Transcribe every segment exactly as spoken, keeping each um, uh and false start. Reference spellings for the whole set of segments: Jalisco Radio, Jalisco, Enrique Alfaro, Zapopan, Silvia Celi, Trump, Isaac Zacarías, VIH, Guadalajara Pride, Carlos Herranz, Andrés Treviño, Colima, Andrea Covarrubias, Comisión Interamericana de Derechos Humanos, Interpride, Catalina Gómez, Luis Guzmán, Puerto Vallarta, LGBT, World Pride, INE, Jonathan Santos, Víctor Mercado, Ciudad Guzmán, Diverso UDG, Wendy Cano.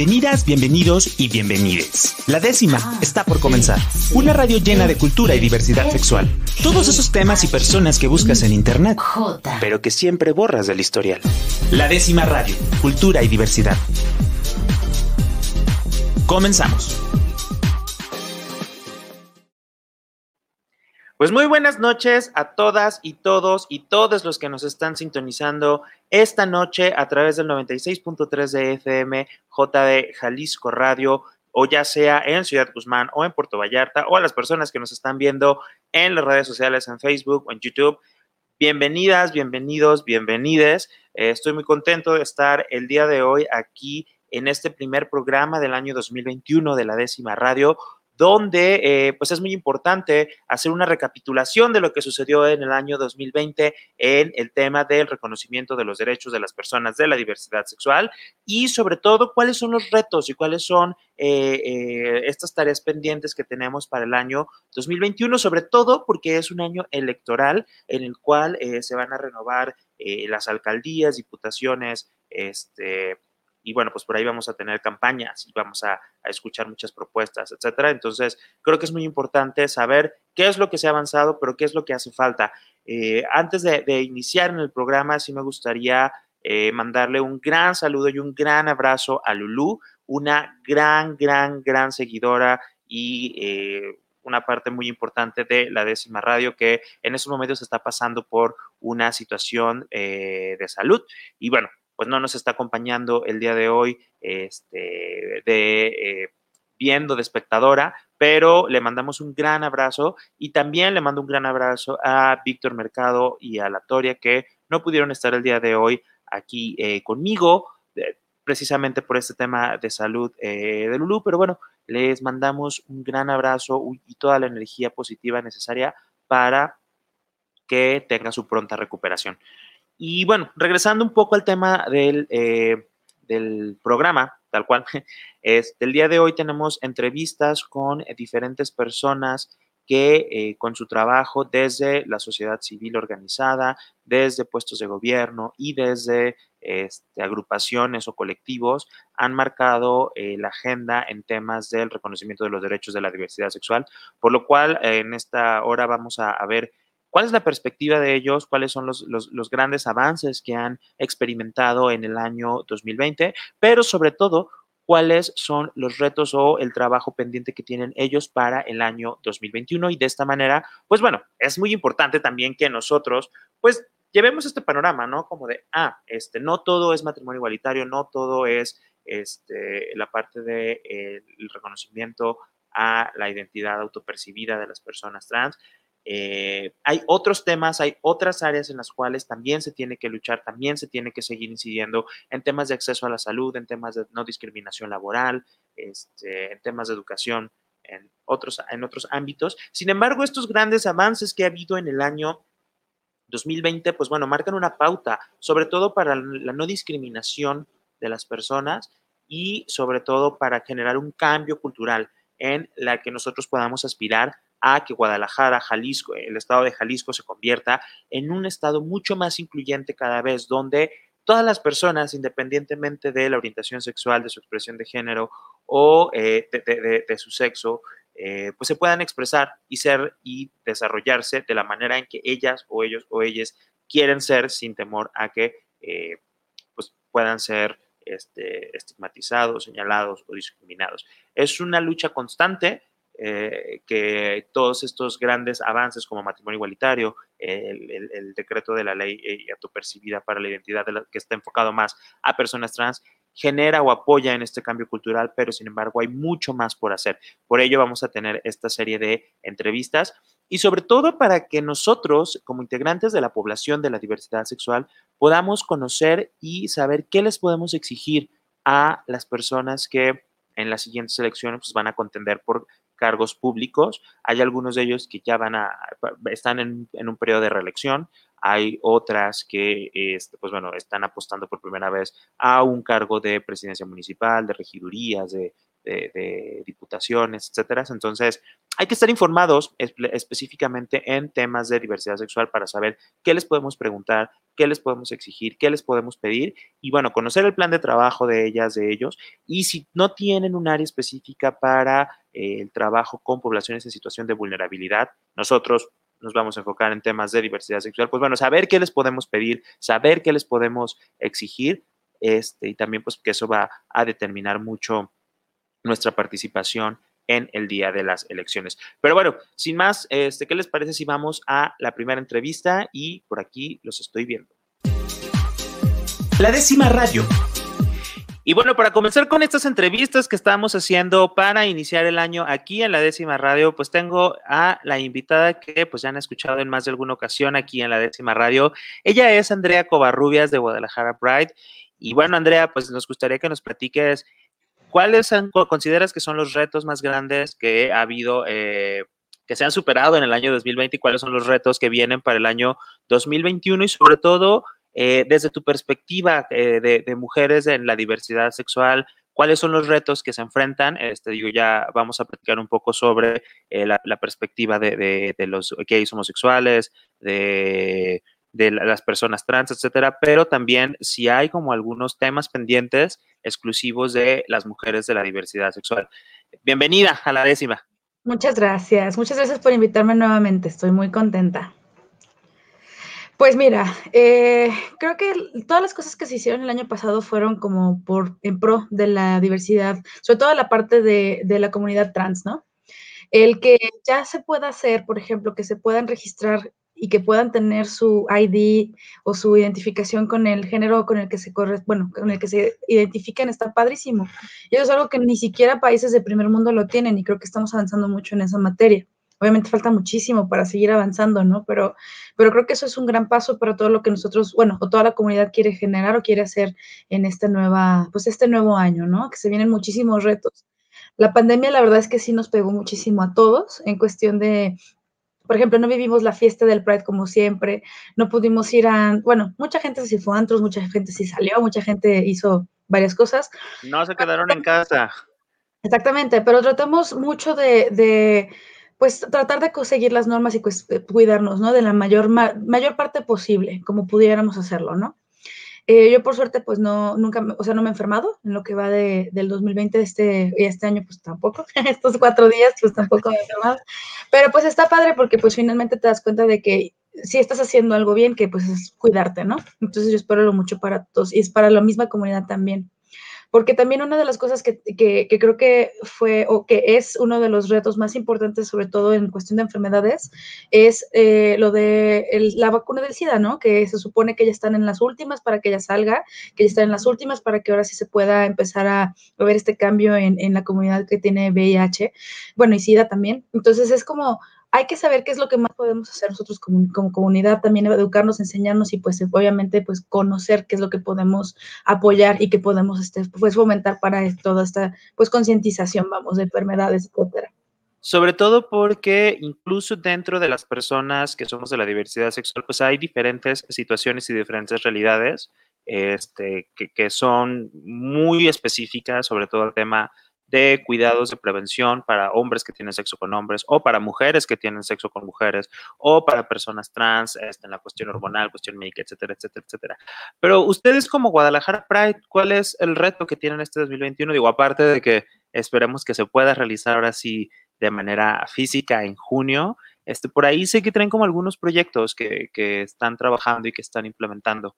Bienvenidas, bienvenidos y bienvenides. La décima está por comenzar. Una radio llena de cultura y diversidad sexual. Todos esos temas y personas que buscas en internet, pero que siempre borras del historial. La décima radio, cultura y diversidad. Comenzamos. Pues muy buenas noches a todas y todos y todos los que nos están sintonizando esta noche a través del noventa y seis punto tres de F M J D Jalisco Radio, o ya sea en Ciudad Guzmán o en Puerto Vallarta, o a las personas que nos están viendo en las redes sociales, en Facebook o en YouTube. Bienvenidas, bienvenidos, bienvenides. Eh, estoy muy contento de estar el día de hoy aquí en este primer programa del año dos mil veintiuno de La Décima Radio, donde eh, pues es muy importante hacer una recapitulación de lo que sucedió en el año dos mil veinte en el tema del reconocimiento de los derechos de las personas de la diversidad sexual y, sobre todo, cuáles son los retos y cuáles son eh, eh, estas tareas pendientes que tenemos para el año dos mil veintiuno, sobre todo porque es un año electoral en el cual eh, se van a renovar eh, las alcaldías, diputaciones, este... y bueno, pues por ahí vamos a tener campañas y vamos a, a escuchar muchas propuestas, etcétera. Entonces, creo que es muy importante saber qué es lo que se ha avanzado, pero qué es lo que hace falta. Eh, antes de, de iniciar en el programa, sí me gustaría eh, mandarle un gran saludo y un gran abrazo a Lulú, una gran, gran, gran seguidora y eh, una parte muy importante de La Décima Radio, que en estos momentos está pasando por una situación eh, de salud. Y bueno, pues no nos está acompañando el día de hoy, este, de eh, viendo de espectadora, pero le mandamos un gran abrazo y también le mando un gran abrazo a Víctor Mercado y a La Toria, que no pudieron estar el día de hoy aquí eh, conmigo, eh, precisamente por este tema de salud eh, de Lulú, pero bueno, les mandamos un gran abrazo y toda la energía positiva necesaria para que tenga su pronta recuperación. Y bueno, regresando un poco al tema del, eh, del programa, tal cual, es, el día de hoy tenemos entrevistas con diferentes personas que eh, con su trabajo desde la sociedad civil organizada, desde puestos de gobierno y desde este, agrupaciones o colectivos han marcado eh, la agenda en temas del reconocimiento de los derechos de la diversidad sexual, por lo cual eh, en esta hora vamos a, a ver ¿cuál es la perspectiva de ellos? ¿Cuáles son los, los, los grandes avances que han experimentado en el año dos mil veinte? Pero sobre todo, ¿cuáles son los retos o el trabajo pendiente que tienen ellos para el año dos mil veintiuno? Y de esta manera, pues bueno, es muy importante también que nosotros, pues, llevemos este panorama, ¿no? Como de, ah, este, no todo es matrimonio igualitario, no todo es este, la parte del eh, reconocimiento a la identidad autopercibida de las personas trans. Eh, hay otros temas, hay otras áreas en las cuales también se tiene que luchar, también se tiene que seguir incidiendo en temas de acceso a la salud, en temas de no discriminación laboral, este, en temas de educación, en otros, en otros ámbitos. Sin embargo, estos grandes avances que ha habido en el año dos mil veinte, pues bueno, marcan una pauta, sobre todo para la no discriminación de las personas y sobre todo para generar un cambio cultural en la que nosotros podamos aspirar a que Guadalajara, Jalisco, el estado de Jalisco se convierta en un estado mucho más incluyente cada vez, donde todas las personas, independientemente de la orientación sexual, de su expresión de género o eh, de, de, de, de su sexo, eh, pues se puedan expresar y ser y desarrollarse de la manera en que ellas o ellos o ellas quieren ser, sin temor a que eh, pues puedan ser este, estigmatizados, señalados o discriminados. Es una lucha constante. Eh, que todos estos grandes avances como matrimonio igualitario, el, el, el decreto de la ley eh, autopercibida para la identidad de la, que está enfocado más a personas trans, genera o apoya en este cambio cultural, pero sin embargo hay mucho más por hacer. Por ello vamos a tener esta serie de entrevistas y sobre todo para que nosotros, como integrantes de la población de la diversidad sexual, podamos conocer y saber qué les podemos exigir a las personas que en las siguientes elecciones pues, van a contender por cargos públicos. Hay algunos de ellos que ya van a, están en, en un periodo de reelección, hay otras que, este, pues bueno, están apostando por primera vez a un cargo de presidencia municipal, de regidurías, de de, de diputaciones, etcétera. Entonces, hay que estar informados espe- específicamente en temas de diversidad sexual para saber qué les podemos preguntar, qué les podemos exigir, qué les podemos pedir y, bueno, conocer el plan de trabajo de ellas, de ellos. Y si no tienen un área específica para eh, el trabajo con poblaciones en situación de vulnerabilidad, nosotros nos vamos a enfocar en temas de diversidad sexual, pues, bueno, saber qué les podemos pedir, saber qué les podemos exigir, este, y también, pues, que eso va a determinar mucho nuestra participación en el día de las elecciones. Pero, bueno, sin más, este, ¿qué les parece si vamos a la primera entrevista? Y por aquí los estoy viendo. La Décima Radio. Y, bueno, para comenzar con estas entrevistas que estamos haciendo para iniciar el año aquí en La Décima Radio, pues tengo a la invitada que pues ya han escuchado en más de alguna ocasión aquí en La Décima Radio. Ella es Andrea Covarrubias de Guadalajara Pride. Y, bueno, Andrea, pues nos gustaría que nos platiques cuáles han, consideras que son los retos más grandes que ha habido, eh, que se han superado en el año dos mil veinte, y cuáles son los retos que vienen para el año dos mil veintiuno, y sobre todo, Eh, desde tu perspectiva eh, de, de mujeres en la diversidad sexual, ¿cuáles son los retos que se enfrentan? Este, digo, ya vamos a platicar un poco sobre eh, la, la perspectiva de, de, de los gays, homosexuales, de, de las personas trans, etcétera, pero también si hay como algunos temas pendientes exclusivos de las mujeres de la diversidad sexual. Bienvenida a La Décima. Muchas gracias, muchas gracias por invitarme nuevamente, estoy muy contenta. Pues mira, eh, creo que todas las cosas que se hicieron el año pasado fueron como por en pro de la diversidad, sobre todo la parte de, de la comunidad trans, ¿no? El que ya se pueda hacer, por ejemplo, que se puedan registrar y que puedan tener su I D o su identificación con el género con el que se corre, bueno, con el que se identifican, está padrísimo. Y eso es algo que ni siquiera países de primer mundo lo tienen, y creo que estamos avanzando mucho en esa materia. Obviamente falta muchísimo para seguir avanzando, ¿no? Pero, pero creo que eso es un gran paso para todo lo que nosotros, bueno, o toda la comunidad quiere generar o quiere hacer en esta nueva, pues este nuevo año, ¿no? Que se vienen muchísimos retos. La pandemia, la verdad es que sí nos pegó muchísimo a todos en cuestión de, por ejemplo, no vivimos la fiesta del Pride como siempre, no pudimos ir a, bueno, mucha gente se fue a antros, mucha gente sí salió, mucha gente hizo varias cosas. No se quedaron en casa. Exactamente, pero tratamos mucho de... de pues tratar de conseguir las normas y pues, cuidarnos, ¿no? De la mayor, ma- mayor parte posible, como pudiéramos hacerlo, ¿no? Eh, yo, por suerte, pues no, nunca, o sea, no me he enfermado en lo que va de, del dos mil veinte, de este, y este año, pues tampoco, estos cuatro días, pues tampoco me he enfermado. Pero pues está padre porque pues finalmente te das cuenta de que si estás haciendo algo bien, que pues es cuidarte, ¿no? Entonces yo espero lo mucho para todos, y es para la misma comunidad también. Porque también una de las cosas que, que, que creo que fue o que es uno de los retos más importantes, sobre todo en cuestión de enfermedades, es eh, lo de el, la vacuna del SIDA, ¿no? Que se supone que ya están en las últimas para que ya salga, que ya están en las últimas para que ahora sí se pueda empezar a ver este cambio en, en la comunidad que tiene V I H, bueno, y SIDA también. Entonces es como... hay que saber qué es lo que más podemos hacer nosotros como, como comunidad, también educarnos, enseñarnos y pues obviamente pues conocer qué es lo que podemos apoyar y que podemos este, pues fomentar para toda esta pues concientización, vamos, de enfermedades, etcétera. Sobre todo porque incluso dentro de las personas que somos de la diversidad sexual, pues hay diferentes situaciones y diferentes realidades este, que, que son muy específicas, sobre todo el tema de cuidados de prevención para hombres que tienen sexo con hombres, o para mujeres que tienen sexo con mujeres, o para personas trans, este, en la cuestión hormonal, cuestión médica, etcétera, etcétera, etcétera. Pero ustedes como Guadalajara Pride, ¿cuál es el reto que tienen este dos mil veintiuno? Digo, aparte de que esperemos que se pueda realizar ahora sí de manera física en junio, este, por ahí sé que traen como algunos proyectos que, que están trabajando y que están implementando.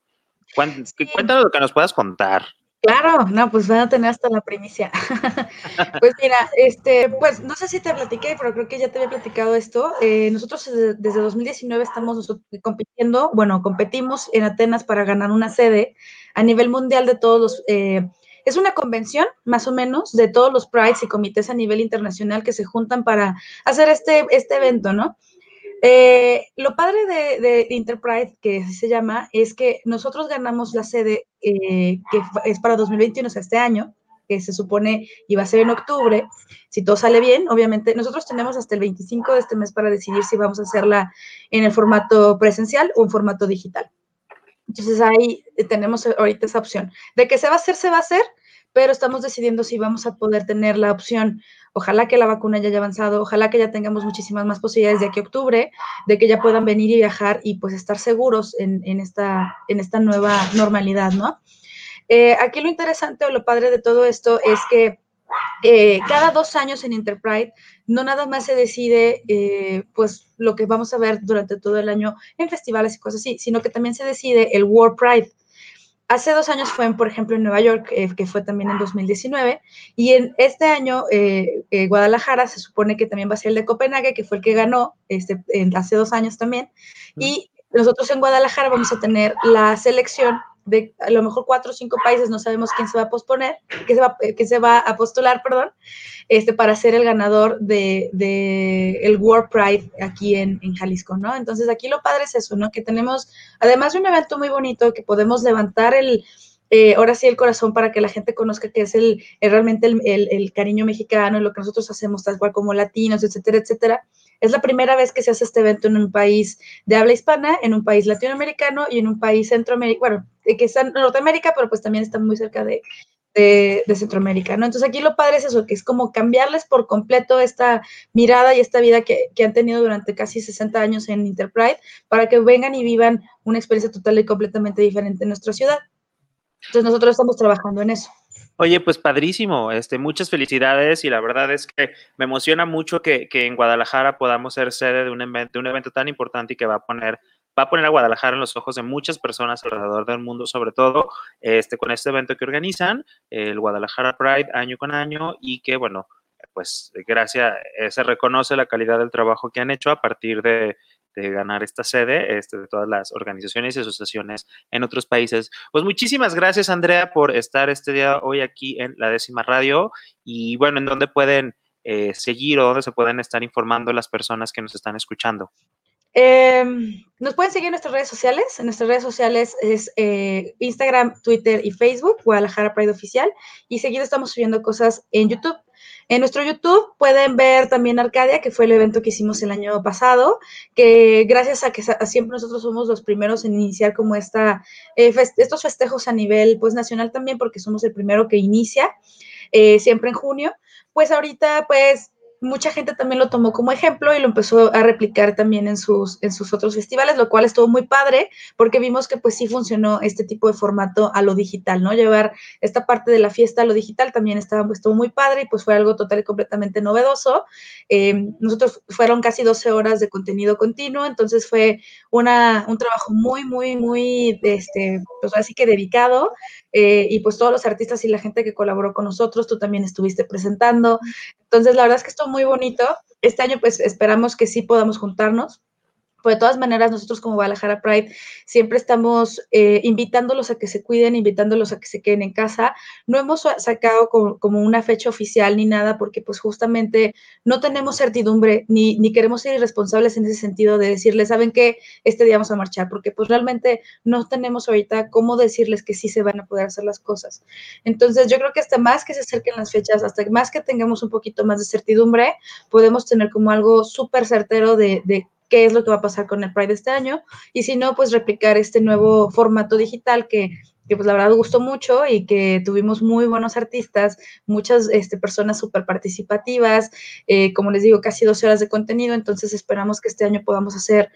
Cuéntanos lo que nos puedas contar. Claro, no, pues van a tener hasta la primicia. Pues mira, este, pues no sé si te platiqué, pero creo que ya te había platicado esto. Eh, nosotros desde, desde dos mil diecinueve estamos nosotros compitiendo, bueno, competimos en Atenas para ganar una sede a nivel mundial de todos los... Eh, es una convención, más o menos, de todos los prides y comités a nivel internacional que se juntan para hacer este, este evento, ¿no? Eh, lo padre de, de Interpride, que así se llama, es que nosotros ganamos la sede eh, que es para dos mil veintiuno, o sea, este año, que se supone iba a ser en octubre, si todo sale bien, obviamente. Nosotros tenemos hasta el veinticinco de este mes para decidir si vamos a hacerla en el formato presencial o en formato digital. Entonces, ahí tenemos ahorita esa opción. De que se va a hacer, se va a hacer, pero estamos decidiendo si vamos a poder tener la opción. Ojalá que la vacuna ya haya avanzado, ojalá que ya tengamos muchísimas más posibilidades de aquí a octubre, de que ya puedan venir y viajar y pues estar seguros en, en, esta, en esta nueva normalidad, ¿no? Eh, aquí lo interesante o lo padre de todo esto es que eh, cada dos años en Interpride no nada más se decide eh, pues lo que vamos a ver durante todo el año en festivales y cosas así, sino que también se decide el World Pride. Hace dos años fue, en, por ejemplo, en Nueva York, eh, que fue también en dos mil diecinueve, y en este año eh, eh, Guadalajara se supone que también va a ser el de Copenhague, que fue el que ganó este, en, hace dos años también, y nosotros en Guadalajara vamos a tener la selección de a lo mejor cuatro o cinco países, no sabemos quién se va a posponer, quién se va, quién se va a postular, perdón, este, para ser el ganador de, de el World Pride aquí en, en Jalisco, ¿no? Entonces, aquí lo padre es eso, ¿no? Que tenemos, además de un evento muy bonito, que podemos levantar el, eh, ahora sí, el corazón para que la gente conozca que es el, el realmente el, el, el cariño mexicano, lo que nosotros hacemos tal cual como latinos, etcétera, etcétera. Es la primera vez que se hace este evento en un país de habla hispana, en un país latinoamericano y en un país centroamericano, bueno, que está en Norteamérica, pero pues también está muy cerca de, de, de Centroamérica, ¿no? Entonces, aquí lo padre es eso, que es como cambiarles por completo esta mirada y esta vida que, que han tenido durante casi sesenta años en Interpride, para que vengan y vivan una experiencia total y completamente diferente en nuestra ciudad. Entonces, nosotros estamos trabajando en eso. Oye, pues padrísimo, este, muchas felicidades y la verdad es que me emociona mucho que, que en Guadalajara podamos ser sede de un evento, de un evento tan importante y que va a poner, va a poner a Guadalajara en los ojos de muchas personas alrededor del mundo, sobre todo este, con este evento que organizan, el Guadalajara Pride, año con año, y que, bueno, pues gracias, se reconoce la calidad del trabajo que han hecho a partir de... de ganar esta sede, este, de todas las organizaciones y asociaciones en otros países. Pues muchísimas gracias, Andrea, por estar este día hoy aquí en La Décima Radio. Y bueno, ¿en dónde pueden eh, seguir o dónde se pueden estar informando las personas que nos están escuchando? Eh, nos pueden seguir en nuestras redes sociales. En nuestras redes sociales es eh, Instagram, Twitter y Facebook, Guadalajara Pride Oficial. Y seguido estamos subiendo cosas en YouTube. En nuestro YouTube pueden ver también Arcadia, que fue el evento que hicimos el año pasado, que gracias a que a siempre nosotros somos los primeros en iniciar como esta, eh, fest- estos festejos a nivel pues nacional también, porque somos el primero que inicia, eh, siempre en junio, pues ahorita pues mucha gente también lo tomó como ejemplo y lo empezó a replicar también en sus, en sus otros festivales, lo cual estuvo muy padre porque vimos que pues sí funcionó este tipo de formato a lo digital, ¿no? Llevar esta parte de la fiesta a lo digital también estaba, estuvo muy padre y pues fue algo total y completamente novedoso. Eh, nosotros fueron casi doce horas de contenido continuo, entonces fue una, un trabajo muy, muy, muy, este, pues así que dedicado. Eh, y pues todos los artistas y la gente que colaboró con nosotros, tú también estuviste presentando. Entonces, la verdad es que estuvo muy bonito. Este año, pues, esperamos que sí podamos juntarnos. Pues de todas maneras, nosotros como Guadalajara Pride siempre estamos eh, invitándolos a que se cuiden, invitándolos a que se queden en casa. No hemos sacado como, como una fecha oficial ni nada porque pues justamente no tenemos certidumbre ni, ni queremos ser irresponsables en ese sentido de decirles, ¿saben qué? Este día vamos a marchar porque pues realmente no tenemos ahorita cómo decirles que sí se van a poder hacer las cosas. Entonces, yo creo que hasta más que se acerquen las fechas, hasta más que tengamos un poquito más de certidumbre, podemos tener como algo súper certero de, de qué es lo que va a pasar con el Pride este año, y si no, pues replicar este nuevo formato digital que, que pues la verdad gustó mucho y que tuvimos muy buenos artistas, muchas este, personas súper participativas, eh, como les digo, casi doce horas de contenido, entonces esperamos que este año podamos hacer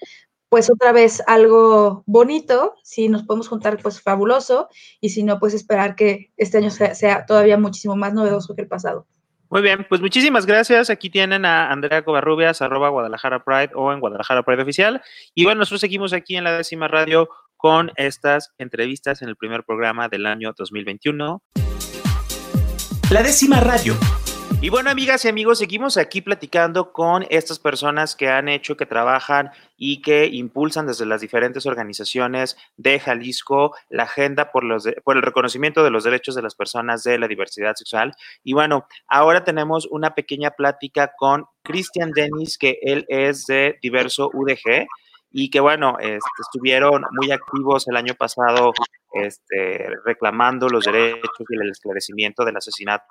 pues otra vez algo bonito, si nos podemos juntar pues fabuloso, y si no, pues esperar que este año sea, sea todavía muchísimo más novedoso que el pasado. Muy bien, pues muchísimas gracias. Aquí tienen a Andrea Covarrubias, arroba Guadalajara Pride o en Guadalajara Pride Oficial. Y bueno, nosotros seguimos aquí en La Décima Radio con estas entrevistas en el primer programa del año dos mil veintiuno. La Décima Radio. Y bueno, amigas y amigos, seguimos aquí platicando con estas personas que han hecho, que trabajan y que impulsan desde las diferentes organizaciones de Jalisco la agenda por, los de, por el reconocimiento de los derechos de las personas de la diversidad sexual. Y bueno, ahora tenemos una pequeña plática con Cristian Dennis, que él es de Diverso U D G y que, bueno, este, estuvieron muy activos el año pasado este, reclamando los derechos y el esclarecimiento del asesinato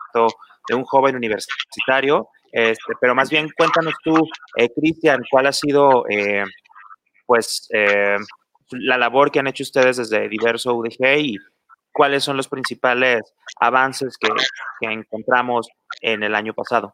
de un joven universitario. Este, pero más bien cuéntanos tú, eh, Cristian, cuál ha sido eh, pues eh, la labor que han hecho ustedes desde Diverso U D G y cuáles son los principales avances que, que encontramos en el año pasado.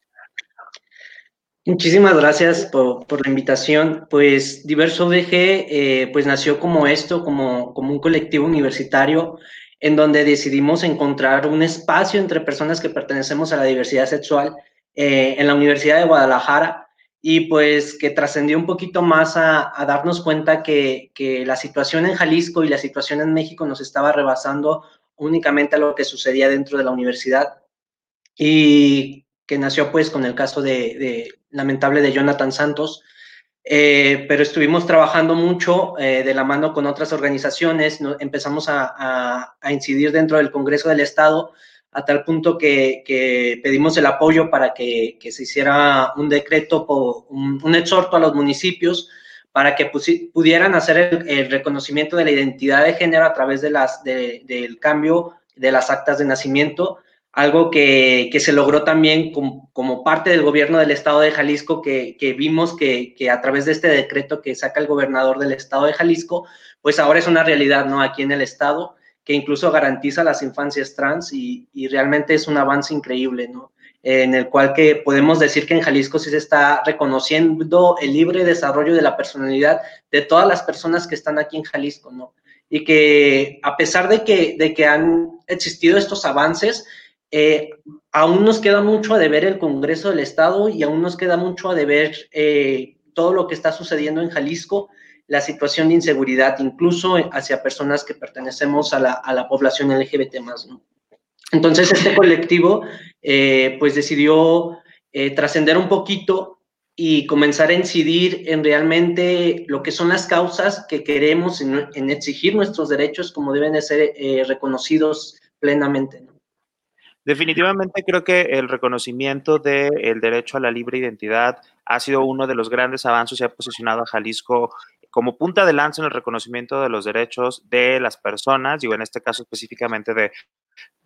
Muchísimas gracias por, por la invitación. Pues Diverso U D G eh, pues nació como esto, como, como un colectivo universitario en donde decidimos encontrar un espacio entre personas que pertenecemos a la diversidad sexual eh, en la Universidad de Guadalajara y pues que trascendió un poquito más a, a darnos cuenta que, que la situación en Jalisco y la situación en México nos estaba rebasando únicamente a lo que sucedía dentro de la universidad y que nació pues con el caso de, de lamentable de Jonathan Santos, eh, pero estuvimos trabajando mucho eh, de la mano con otras organizaciones, ¿no? Empezamos a, a, a incidir dentro del Congreso del Estado a tal punto que, que pedimos el apoyo para que, que se hiciera un decreto, por, un, un exhorto a los municipios para que pusi- pudieran hacer el, el reconocimiento de la identidad de género a través de las, de, del cambio de las actas de nacimiento, algo que, que se logró también com, como parte del gobierno del estado de Jalisco, que, que vimos que, que a través de este decreto que saca el gobernador del estado de Jalisco, pues ahora es una realidad, ¿no?, aquí en el estado, que incluso garantiza las infancias trans y, y realmente es un avance increíble, ¿no? En el cual que podemos decir que en Jalisco sí se está reconociendo el libre desarrollo de la personalidad de todas las personas que están aquí en Jalisco, ¿no? Y que a pesar de que, de que han existido estos avances, eh, aún nos queda mucho a deber el Congreso del Estado y aún nos queda mucho a deber eh, todo lo que está sucediendo en Jalisco, la situación de inseguridad, incluso hacia personas que pertenecemos a la, a la población L G B T más, ¿no? Entonces, este colectivo, eh, pues, decidió eh, trascender un poquito y comenzar a incidir en realmente lo que son las causas que queremos en, en exigir nuestros derechos como deben de ser eh, reconocidos plenamente, ¿no? Definitivamente creo que el reconocimiento del derecho a la libre identidad ha sido uno de los grandes avances y ha posicionado a Jalisco como punta de lanza en el reconocimiento de los derechos de las personas, digo, en este caso específicamente de,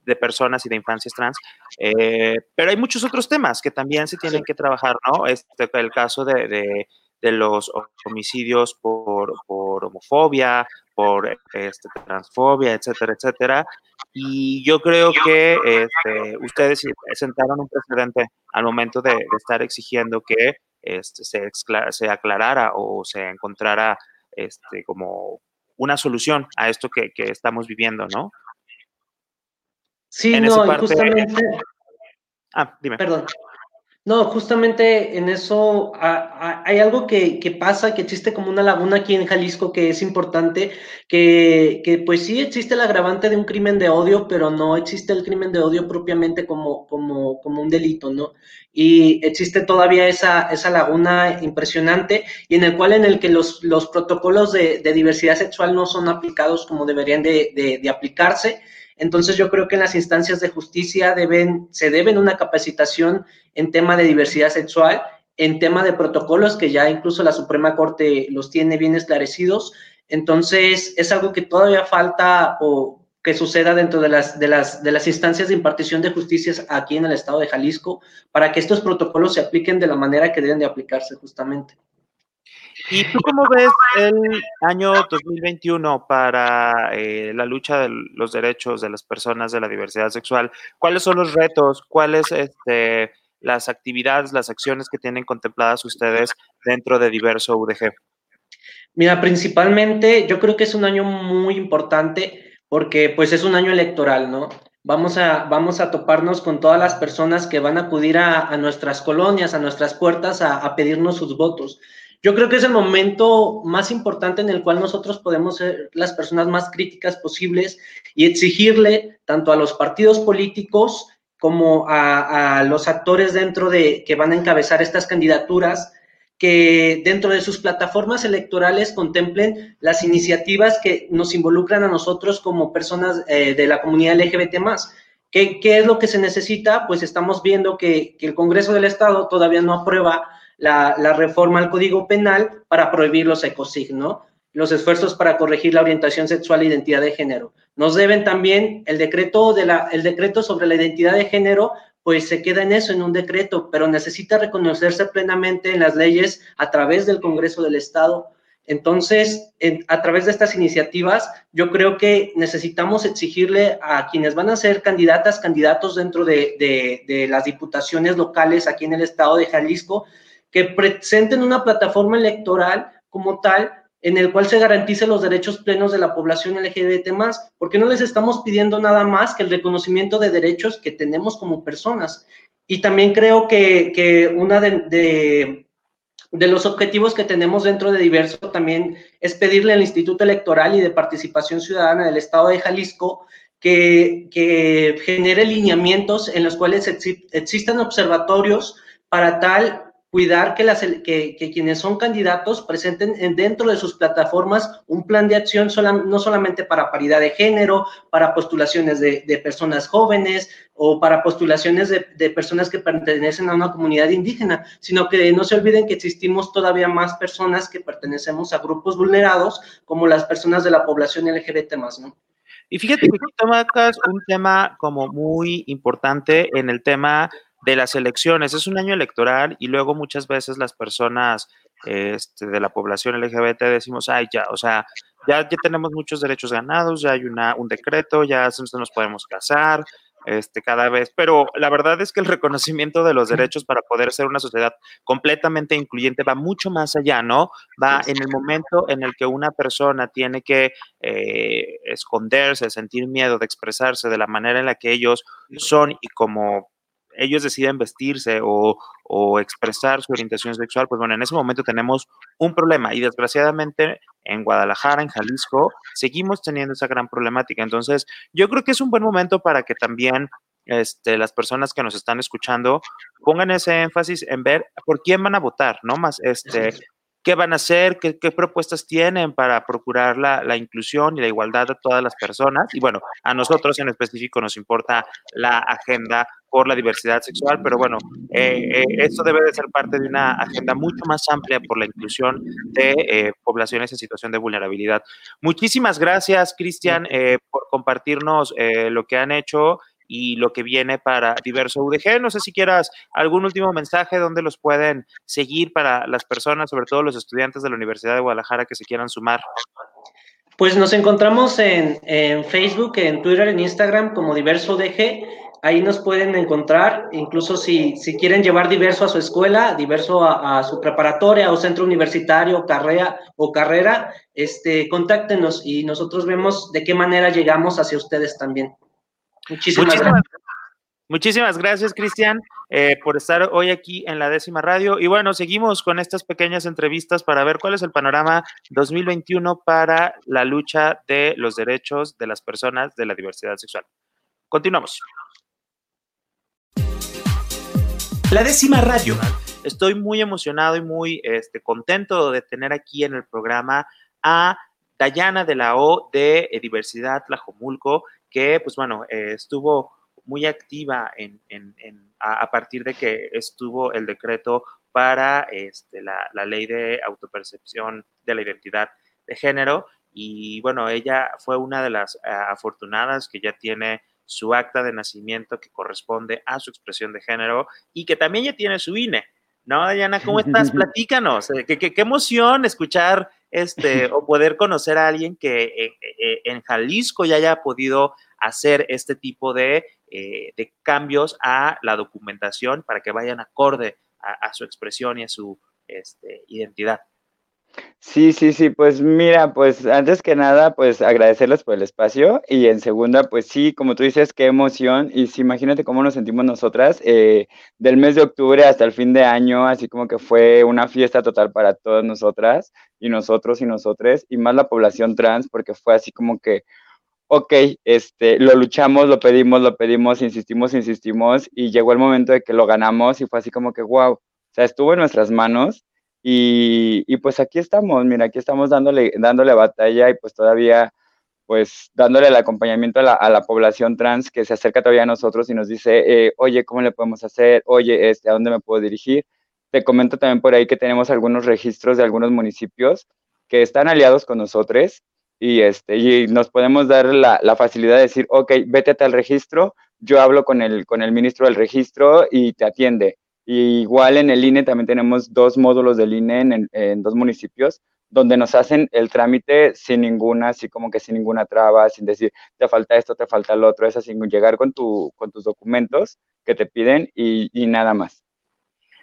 de personas y de infancias trans, eh, pero hay muchos otros temas que también se tienen que trabajar, ¿no? Este, el caso de, de, de los homicidios por, por homofobia, por este, transfobia, etcétera, etcétera, y yo creo que este, ustedes sentaron un precedente al momento de, de estar exigiendo que Este, se, excla- se aclarara o se encontrara este, como una solución a esto que, que estamos viviendo, ¿no? Sí, en no, parte, justamente... Eh, ah, dime. Perdón. No, justamente en eso a, a, hay algo que, que pasa, que existe como una laguna aquí en Jalisco que es importante, que, que pues sí existe el agravante de un crimen de odio, pero no existe el crimen de odio propiamente como, como, como un delito, ¿no? Y existe todavía esa, esa laguna impresionante y en el cual en el que los, los protocolos de, de diversidad sexual no son aplicados como deberían de, de, de aplicarse. Entonces, yo creo que en las instancias de justicia deben, se deben una capacitación en tema de diversidad sexual, en tema de protocolos, que ya incluso la Suprema Corte los tiene bien esclarecidos. Entonces, es algo que todavía falta o que suceda dentro de las, de las, de las instancias de impartición de justicia aquí en el estado de Jalisco, para que estos protocolos se apliquen de la manera que deben de aplicarse justamente. ¿Y tú cómo ves el año dos mil veintiuno para eh, la lucha de los derechos de las personas de la diversidad sexual? ¿Cuáles son los retos? ¿Cuáles este, las actividades, las acciones que tienen contempladas ustedes dentro de Diverso U D G? Mira, principalmente yo creo que es un año muy importante porque pues es un año electoral, ¿no? Vamos a, vamos a toparnos con todas las personas que van a acudir a, a nuestras colonias, a nuestras puertas, a, a pedirnos sus votos. Yo creo que es el momento más importante en el cual nosotros podemos ser las personas más críticas posibles y exigirle tanto a los partidos políticos como a, a los actores dentro de que van a encabezar estas candidaturas que dentro de sus plataformas electorales contemplen las iniciativas que nos involucran a nosotros como personas eh, de la comunidad L G B T más. ¿Qué, qué es lo que se necesita? Pues estamos viendo que, que el Congreso del Estado todavía no aprueba La, la reforma al Código Penal para prohibir los ecosignos, ¿no? Los esfuerzos para corregir la orientación sexual e identidad de género. Nos deben también el decreto, de la, el decreto sobre la identidad de género, pues se queda en eso, en un decreto, pero necesita reconocerse plenamente en las leyes a través del Congreso del Estado. Entonces, en, a través de estas iniciativas, yo creo que necesitamos exigirle a quienes van a ser candidatas, candidatos dentro de, de, de las diputaciones locales aquí en el estado de Jalisco, que presenten una plataforma electoral como tal, en el cual se garantice los derechos plenos de la población L G B T más, porque no les estamos pidiendo nada más que el reconocimiento de derechos que tenemos como personas. Y también creo que, que una de, de, de los objetivos que tenemos dentro de Diverso también es pedirle al Instituto Electoral y de Participación Ciudadana del Estado de Jalisco que, que genere lineamientos en los cuales exi- existan observatorios para tal cuidar que, las, que, que quienes son candidatos presenten en, dentro de sus plataformas un plan de acción sola, no solamente para paridad de género, para postulaciones de, de personas jóvenes o para postulaciones de, de personas que pertenecen a una comunidad indígena, sino que no se olviden que existimos todavía más personas que pertenecemos a grupos vulnerados, como las personas de la población L G B T más, ¿no? Y fíjate que tú tocas un tema como muy importante en el tema de las elecciones. Es un año electoral y luego muchas veces las personas este, de la población L G B T decimos, ay, ya, o sea, ya, ya tenemos muchos derechos ganados, ya hay una, un decreto, ya nos podemos casar este, cada vez, pero la verdad es que el reconocimiento de los derechos para poder ser una sociedad completamente incluyente va mucho más allá, ¿no? Va en el momento en el que una persona tiene que eh, esconderse, sentir miedo de expresarse de la manera en la que ellos son y como ellos deciden vestirse o, o expresar su orientación sexual, pues bueno, en ese momento tenemos un problema y desgraciadamente en Guadalajara, en Jalisco, seguimos teniendo esa gran problemática. Entonces, yo creo que es un buen momento para que también este, las personas que nos están escuchando pongan ese énfasis en ver por quién van a votar, ¿no? Más este, qué van a hacer, qué, qué propuestas tienen para procurar la, la inclusión y la igualdad de todas las personas. Y bueno, a nosotros en específico nos importa la agenda por la diversidad sexual, pero bueno, eh, eh, esto debe de ser parte de una agenda mucho más amplia por la inclusión de eh, poblaciones en situación de vulnerabilidad. Muchísimas gracias, Cristian, eh, por compartirnos eh, lo que han hecho y lo que viene para Diverso U D G. No sé si quieras algún último mensaje donde los pueden seguir para las personas, sobre todo los estudiantes de la Universidad de Guadalajara que se quieran sumar. Pues nos encontramos en, en Facebook, en Twitter, en Instagram como Diverso U D G. Ahí nos pueden encontrar, incluso si, si quieren llevar Diverso a su escuela, Diverso a, a su preparatoria o centro universitario, carrera o carrera, este, contáctenos y nosotros vemos de qué manera llegamos hacia ustedes también. Muchísimas, muchísimas gracias. Muchísimas gracias, Cristian, eh, por estar hoy aquí en La Décima Radio. Y bueno, seguimos con estas pequeñas entrevistas para ver cuál es el panorama dos mil veintiuno para la lucha de los derechos de las personas de la diversidad sexual. Continuamos. La Décima Radio. Estoy muy emocionado y muy este, contento de tener aquí en el programa a Dayana de la O de Diversidad Tlajomulco, que, pues bueno, eh, estuvo muy activa en, en, en, a, a partir de que estuvo el decreto para este, la, la ley de autopercepción de la identidad de género. Y bueno, ella fue una de las eh, afortunadas que ya tiene su acta de nacimiento que corresponde a su expresión de género y que también ya tiene su I N E. ¿No, Dayana? ¿Cómo estás? Platícanos. ¿Qué, qué, qué emoción escuchar este o poder conocer a alguien que eh, eh, en Jalisco ya haya podido hacer este tipo de, eh, de cambios a la documentación para que vayan acorde a, a su expresión y a su este, identidad? Sí, sí, sí, pues mira, pues antes que nada, pues agradecerles por el espacio y en segunda, pues sí, como tú dices, qué emoción y sí, imagínate cómo nos sentimos nosotras eh, del mes de octubre hasta el fin de año, así como que fue una fiesta total para todas nosotras y nosotros y nosotres y más la población trans porque fue así como que, ok, este, lo luchamos, lo pedimos, lo pedimos, insistimos, insistimos y llegó el momento de que lo ganamos y fue así como que wow, o sea, estuvo en nuestras manos. Y, y pues aquí estamos, mira, aquí estamos dándole, dándole batalla y pues todavía pues dándole el acompañamiento a la, a la población trans que se acerca todavía a nosotros y nos dice, eh, oye, ¿cómo le podemos hacer? Oye, este, ¿a dónde me puedo dirigir? Te comento también por ahí que tenemos algunos registros de algunos municipios que están aliados con nosotros y, este, y nos podemos dar la, la facilidad de decir, ok, vete a tal registro, yo hablo con el, con el ministro del registro y te atiende. Y igual en el I N E también tenemos dos módulos del I N E en, en dos municipios donde nos hacen el trámite sin ninguna, así como que sin ninguna traba, sin decir, te falta esto, te falta lo otro, es así, llegar con, tu, con tus documentos que te piden y, y nada más.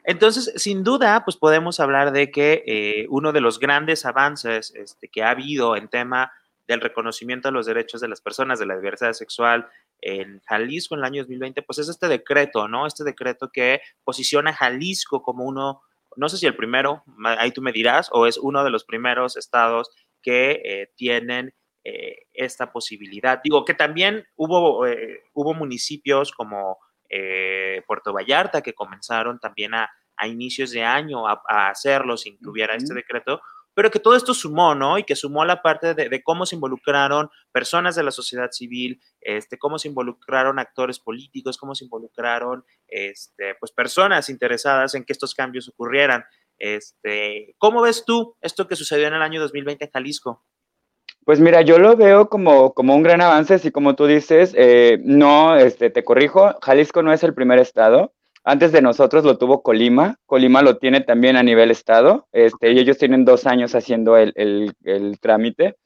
Entonces, sin duda, pues podemos hablar de que eh, uno de los grandes avances este, que ha habido en tema del reconocimiento de los derechos de las personas de la diversidad sexual en Jalisco en el año dos mil veinte, pues es este decreto, ¿no? Este decreto que posiciona a Jalisco como uno, no sé si el primero, ahí tú me dirás, o es uno de los primeros estados que eh, tienen eh, esta posibilidad. Digo, que también hubo, eh, hubo municipios como eh, Puerto Vallarta que comenzaron también a, a inicios de año a, a hacerlo sin que hubiera uh-huh. este decreto, pero que todo esto sumó, ¿no? Y que sumó la parte de, de cómo se involucraron personas de la sociedad civil, este, cómo se involucraron actores políticos, cómo se involucraron este, pues, personas interesadas en que estos cambios ocurrieran. Este, ¿cómo ves tú esto que sucedió en el año dos mil veinte en Jalisco? Pues mira, yo lo veo como, como un gran avance, así como tú dices, eh, no, este, te corrijo, Jalisco no es el primer estado. Antes de nosotros lo tuvo Colima, Colima lo tiene también a nivel estado, este, y ellos tienen dos años haciendo el, el, el trámite,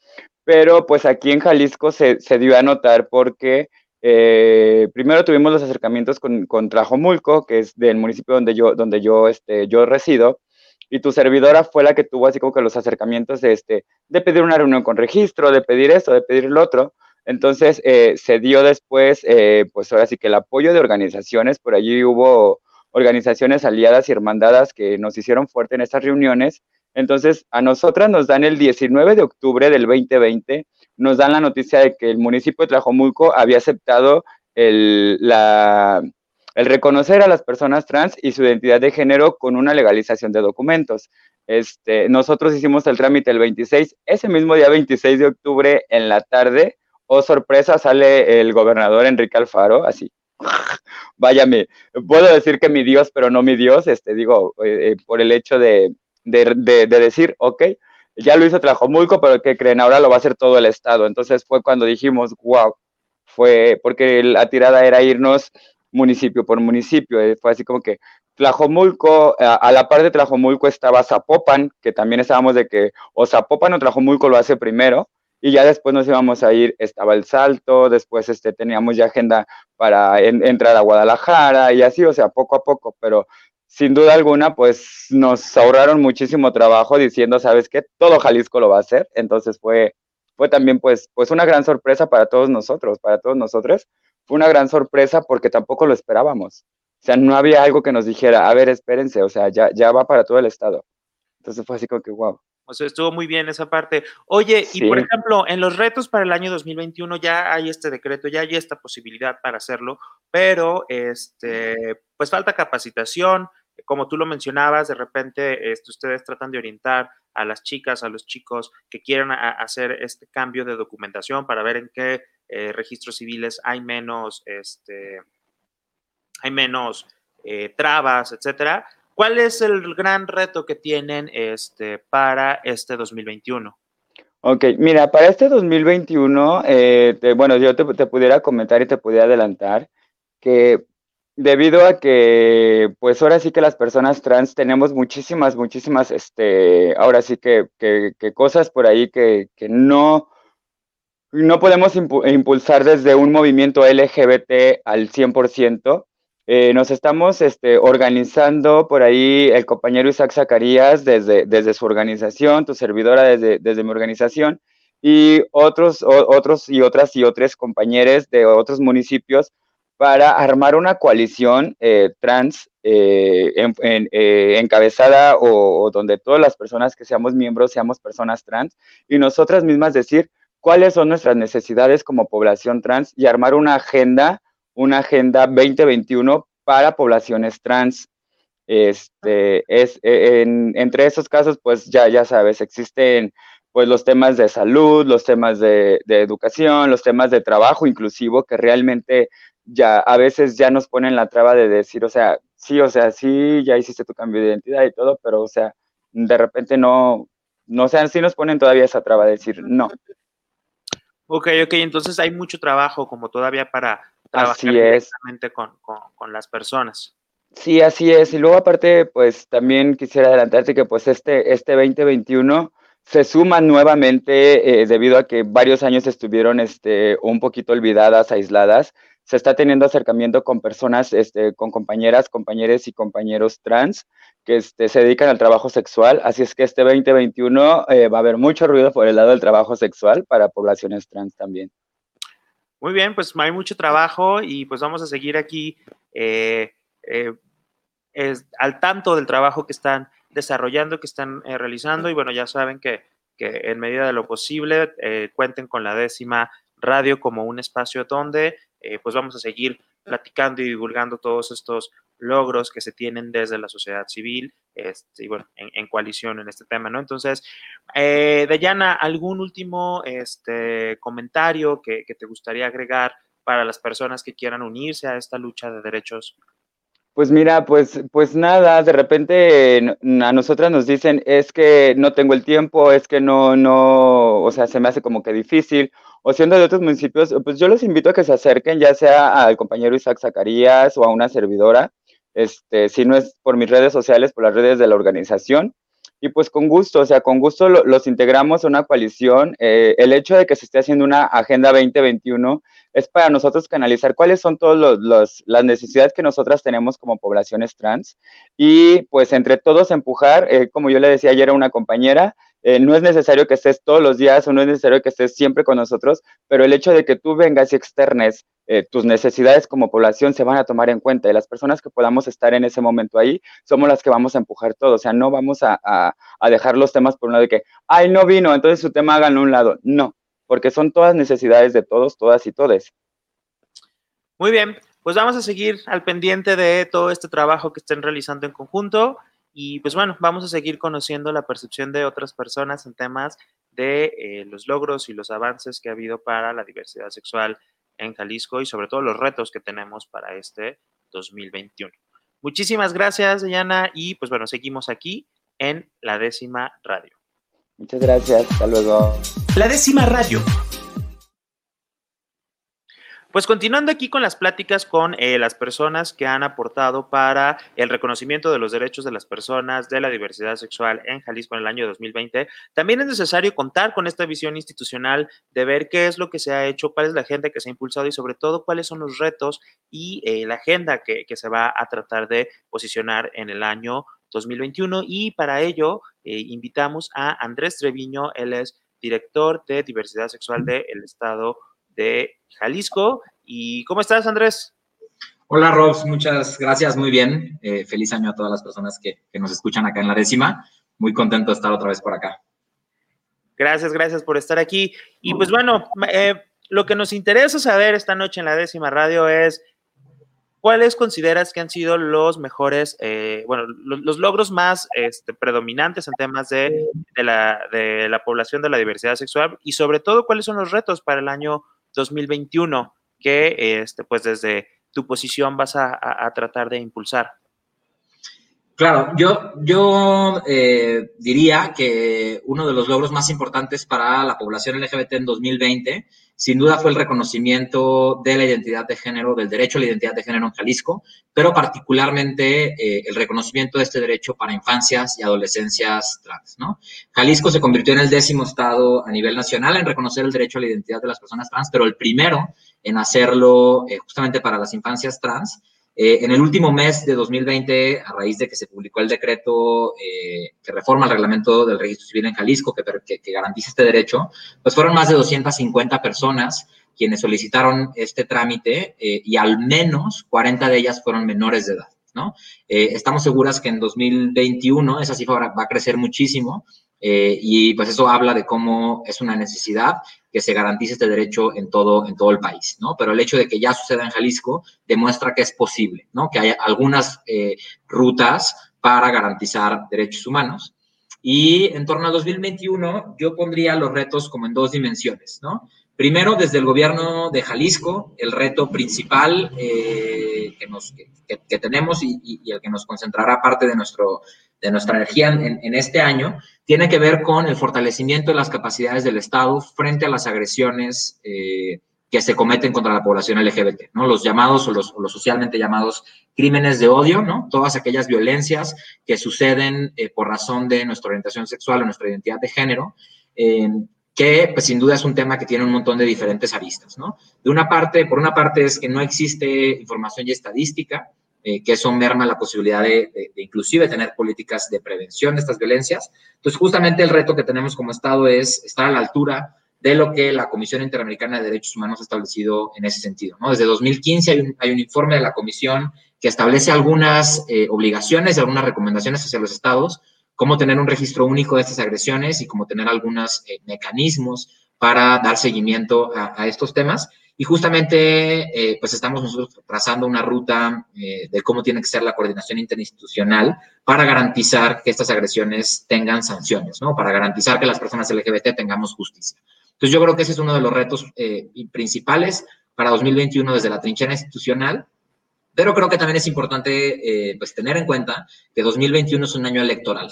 pero pues aquí en Jalisco se, se dio a notar porque eh, primero tuvimos los acercamientos con, con Tlajomulco, que es del municipio donde yo, donde yo, este, yo resido, y tu servidora fue la que tuvo así como que los acercamientos de, este, de pedir una reunión con registro, de pedir esto, de pedir lo otro. Entonces, eh, se dio después, eh, pues ahora sí que el apoyo de organizaciones, por allí hubo organizaciones aliadas y hermandadas que nos hicieron fuerte en estas reuniones. Entonces, a nosotras nos dan el diecinueve de octubre del veinte veinte, nos dan la noticia de que el municipio de Tlajomulco había aceptado el, la, el reconocer a las personas trans y su identidad de género con una legalización de documentos. Este, nosotros hicimos el trámite el veintiséis, ese mismo día veintiséis de octubre en la tarde, oh, sorpresa, sale el gobernador Enrique Alfaro, así, váyame, puedo decir que mi Dios, pero no mi Dios, este, digo, eh, eh, por el hecho de, de, de, de decir, ok, ya lo hizo Tlajomulco, pero ¿qué creen? Ahora lo va a hacer todo el estado. Entonces fue cuando dijimos, wow, fue porque la tirada era irnos municipio por municipio, eh, fue así como que Tlajomulco, a, a la par de Tlajomulco estaba Zapopan, que también estábamos de que o Zapopan o Tlajomulco lo hace primero, y ya después nos íbamos a ir, estaba El Salto, después este, teníamos ya agenda para en, entrar a Guadalajara y así, o sea, poco a poco, pero sin duda alguna, pues nos ahorraron muchísimo trabajo diciendo, ¿sabes qué? Todo Jalisco lo va a hacer, entonces fue, fue también pues, pues una gran sorpresa para todos nosotros, para todos nosotros, fue una gran sorpresa porque tampoco lo esperábamos, o sea, no había algo que nos dijera, a ver, espérense, o sea, ya, ya va para todo el estado, entonces fue así como que guau. Wow. O sea, estuvo muy bien esa parte. Oye, sí. Y por ejemplo, en los retos para el año dos mil veintiuno ya hay este decreto, ya hay esta posibilidad para hacerlo, pero este, pues falta capacitación. Como tú lo mencionabas, de repente este, ustedes tratan de orientar a las chicas, a los chicos que quieran a, a hacer este cambio de documentación para ver en qué eh, registros civiles hay menos, este, hay menos eh, trabas, etcétera. ¿Cuál es el gran reto que tienen este, para este dos mil veintiuno? Ok, mira, para este dos mil veintiuno, eh, te, bueno, yo te, te pudiera comentar y te pudiera adelantar que debido a que, pues ahora sí que las personas trans tenemos muchísimas, muchísimas, este, ahora sí que, que, que cosas por ahí que, que no... no podemos impu- impulsar desde un movimiento L G B T al cien por ciento. Eh, nos estamos este, organizando por ahí el compañero Isaac Zacarías desde, desde su organización, tu servidora desde, desde mi organización y otros, o, otros y otras y otros compañeros de otros municipios para armar una coalición eh, trans eh, en, en, eh, encabezada o, o donde todas las personas que seamos miembros seamos personas trans y nosotras mismas decir cuáles son nuestras necesidades como población trans y armar una agenda una agenda veinte veintiuno para poblaciones trans. Este, es, en, entre esos casos, pues ya, ya sabes, existen pues, los temas de salud, los temas de, de educación, los temas de trabajo inclusivo, que realmente ya a veces ya nos ponen la traba de decir, o sea, sí, o sea, sí, ya hiciste tu cambio de identidad y todo, pero, o sea, de repente no, no sean, sí nos ponen todavía esa traba de decir no. Ok, ok, entonces hay mucho trabajo como todavía para... Así es. Directamente con, con, con las personas. Sí, así es. Y luego aparte, pues también quisiera adelantarte que pues este, este veinte veintiuno se suman nuevamente eh, debido a que varios años estuvieron este, un poquito olvidadas, aisladas. Se está teniendo acercamiento con personas, este, con compañeras, compañeros y compañeros trans que este, se dedican al trabajo sexual. Así es que este veinte veintiuno eh, va a haber mucho ruido por el lado del trabajo sexual para poblaciones trans también. Muy bien, pues hay mucho trabajo y pues vamos a seguir aquí eh, eh, es, al tanto del trabajo que están desarrollando, que están eh, realizando, y bueno, ya saben que, que en medida de lo posible eh, cuenten con La Décima Radio como un espacio donde eh, pues vamos a seguir platicando y divulgando todos estos logros que se tienen desde la sociedad civil este, y bueno, en, en coalición en este tema, ¿no? Entonces, eh, Dayana, ¿algún último este, comentario que, que te gustaría agregar para las personas que quieran unirse a esta lucha de derechos? Pues mira, pues, pues nada, de repente a nosotras nos dicen, es que no tengo el tiempo, es que no, no, o sea, se me hace como que difícil, o siendo de otros municipios, pues yo los invito a que se acerquen, ya sea al compañero Isaac Zacarías o a una servidora, este, si no es por mis redes sociales, por las redes de la organización, y pues con gusto, o sea, con gusto los integramos a una coalición. Eh, el hecho de que se esté haciendo una Agenda veinte veintiuno es para nosotros canalizar cuáles son todos los, los, las necesidades que nosotras tenemos como poblaciones trans y pues entre todos empujar, eh, como yo le decía ayer a una compañera, eh, no es necesario que estés todos los días o no es necesario que estés siempre con nosotros, pero el hecho de que tú vengas y externes eh, tus necesidades como población se van a tomar en cuenta y las personas que podamos estar en ese momento ahí somos las que vamos a empujar todo, o sea, no vamos a, a, a dejar los temas por un lado de que, ay, no vino, entonces su tema háganlo a un lado, no. Porque son todas necesidades de todos, todas y todes. Muy bien, pues vamos a seguir al pendiente de todo este trabajo que estén realizando en conjunto y pues bueno, vamos a seguir conociendo la percepción de otras personas en temas de eh, los logros y los avances que ha habido para la diversidad sexual en Jalisco y sobre todo los retos que tenemos para este dos mil veintiuno. Muchísimas gracias, Dayana, y pues bueno, seguimos aquí en La Décima Radio. Muchas gracias, hasta luego. La Décima Radio. Pues continuando aquí con las pláticas con eh, las personas que han aportado para el reconocimiento de los derechos de las personas de la diversidad sexual en Jalisco en el año dos mil veinte, también es necesario contar con esta visión institucional de ver qué es lo que se ha hecho, cuál es la agenda que se ha impulsado y sobre todo cuáles son los retos y eh, la agenda que, que se va a tratar de posicionar en el año dos mil veintiuno y para ello eh, invitamos a Andrés Treviño, él es director de diversidad sexual del estado de Jalisco. ¿Y cómo estás, Andrés? Hola, Robs, muchas gracias, muy bien. Eh, feliz año a todas las personas que, que nos escuchan acá en La Décima. Muy contento de estar otra vez por acá. Gracias, gracias por estar aquí. Y pues bueno, eh, lo que nos interesa saber esta noche en La Décima Radio es ¿cuáles consideras que han sido los mejores, eh, bueno, los, los logros más este, predominantes en temas de, de, la, de la población de la diversidad sexual y sobre todo cuáles son los retos para el año dos mil veintiuno que este, pues desde tu posición vas a, a, a tratar de impulsar? Claro, yo, yo eh, diría que uno de los logros más importantes para la población L G B T en dos mil veinte sin duda fue el reconocimiento de la identidad de género, del derecho a la identidad de género en Jalisco, pero particularmente eh, el reconocimiento de este derecho para infancias y adolescencias trans, ¿no? Jalisco se convirtió en el décimo estado a nivel nacional en reconocer el derecho a la identidad de las personas trans, pero el primero en hacerlo eh, justamente para las infancias trans. Eh, en el último mes de dos mil veinte, a raíz de que se publicó el decreto eh, que reforma el reglamento del registro civil en Jalisco, que, que, que garantiza este derecho, pues fueron más de doscientas cincuenta personas quienes solicitaron este trámite eh, y al menos cuarenta de ellas fueron menores de edad, ¿no? Eh, estamos seguras que en dos mil veintiuno esa cifra va a crecer muchísimo eh, y pues eso habla de cómo es una necesidad que se garantice este derecho en todo, en todo el país, ¿no? Pero el hecho de que ya suceda en Jalisco demuestra que es posible, ¿no? Que hay algunas eh, rutas para garantizar derechos humanos. Y en torno a dos mil veintiuno, yo pondría los retos como en dos dimensiones, ¿no? Primero, desde el gobierno de Jalisco, el reto principal eh, que, nos, que, que tenemos y, y, y el que nos concentrará parte de nuestro de nuestra energía en, en este año, tiene que ver con el fortalecimiento de las capacidades del Estado frente a las agresiones eh, que se cometen contra la población L G B T, ¿no? Los llamados o los, o los socialmente llamados crímenes de odio, ¿no? Todas aquellas violencias que suceden eh, por razón de nuestra orientación sexual o nuestra identidad de género, eh, que pues sin duda es un tema que tiene un montón de diferentes aristas, ¿no? De una parte, por una parte es que no existe información y estadística, eh, que eso merma la posibilidad de, de, de inclusive tener políticas de prevención de estas violencias. Entonces, justamente el reto que tenemos como Estado es estar a la altura de lo que la Comisión Interamericana de Derechos Humanos ha establecido en ese sentido, ¿no? Desde dos mil quince hay un, hay un informe de la Comisión que establece algunas eh, obligaciones y algunas recomendaciones hacia los estados, cómo tener un registro único de estas agresiones y cómo tener algunos eh, mecanismos para dar seguimiento a, a estos temas. Y justamente, eh, pues estamos nosotros trazando una ruta eh, de cómo tiene que ser la coordinación interinstitucional para garantizar que estas agresiones tengan sanciones, ¿no? Para garantizar que las personas L G B T tengamos justicia. Entonces, yo creo que ese es uno de los retos eh, principales para dos mil veintiuno desde la trinchera institucional, pero creo que también es importante eh, pues tener en cuenta que dos mil veintiuno es un año electoral.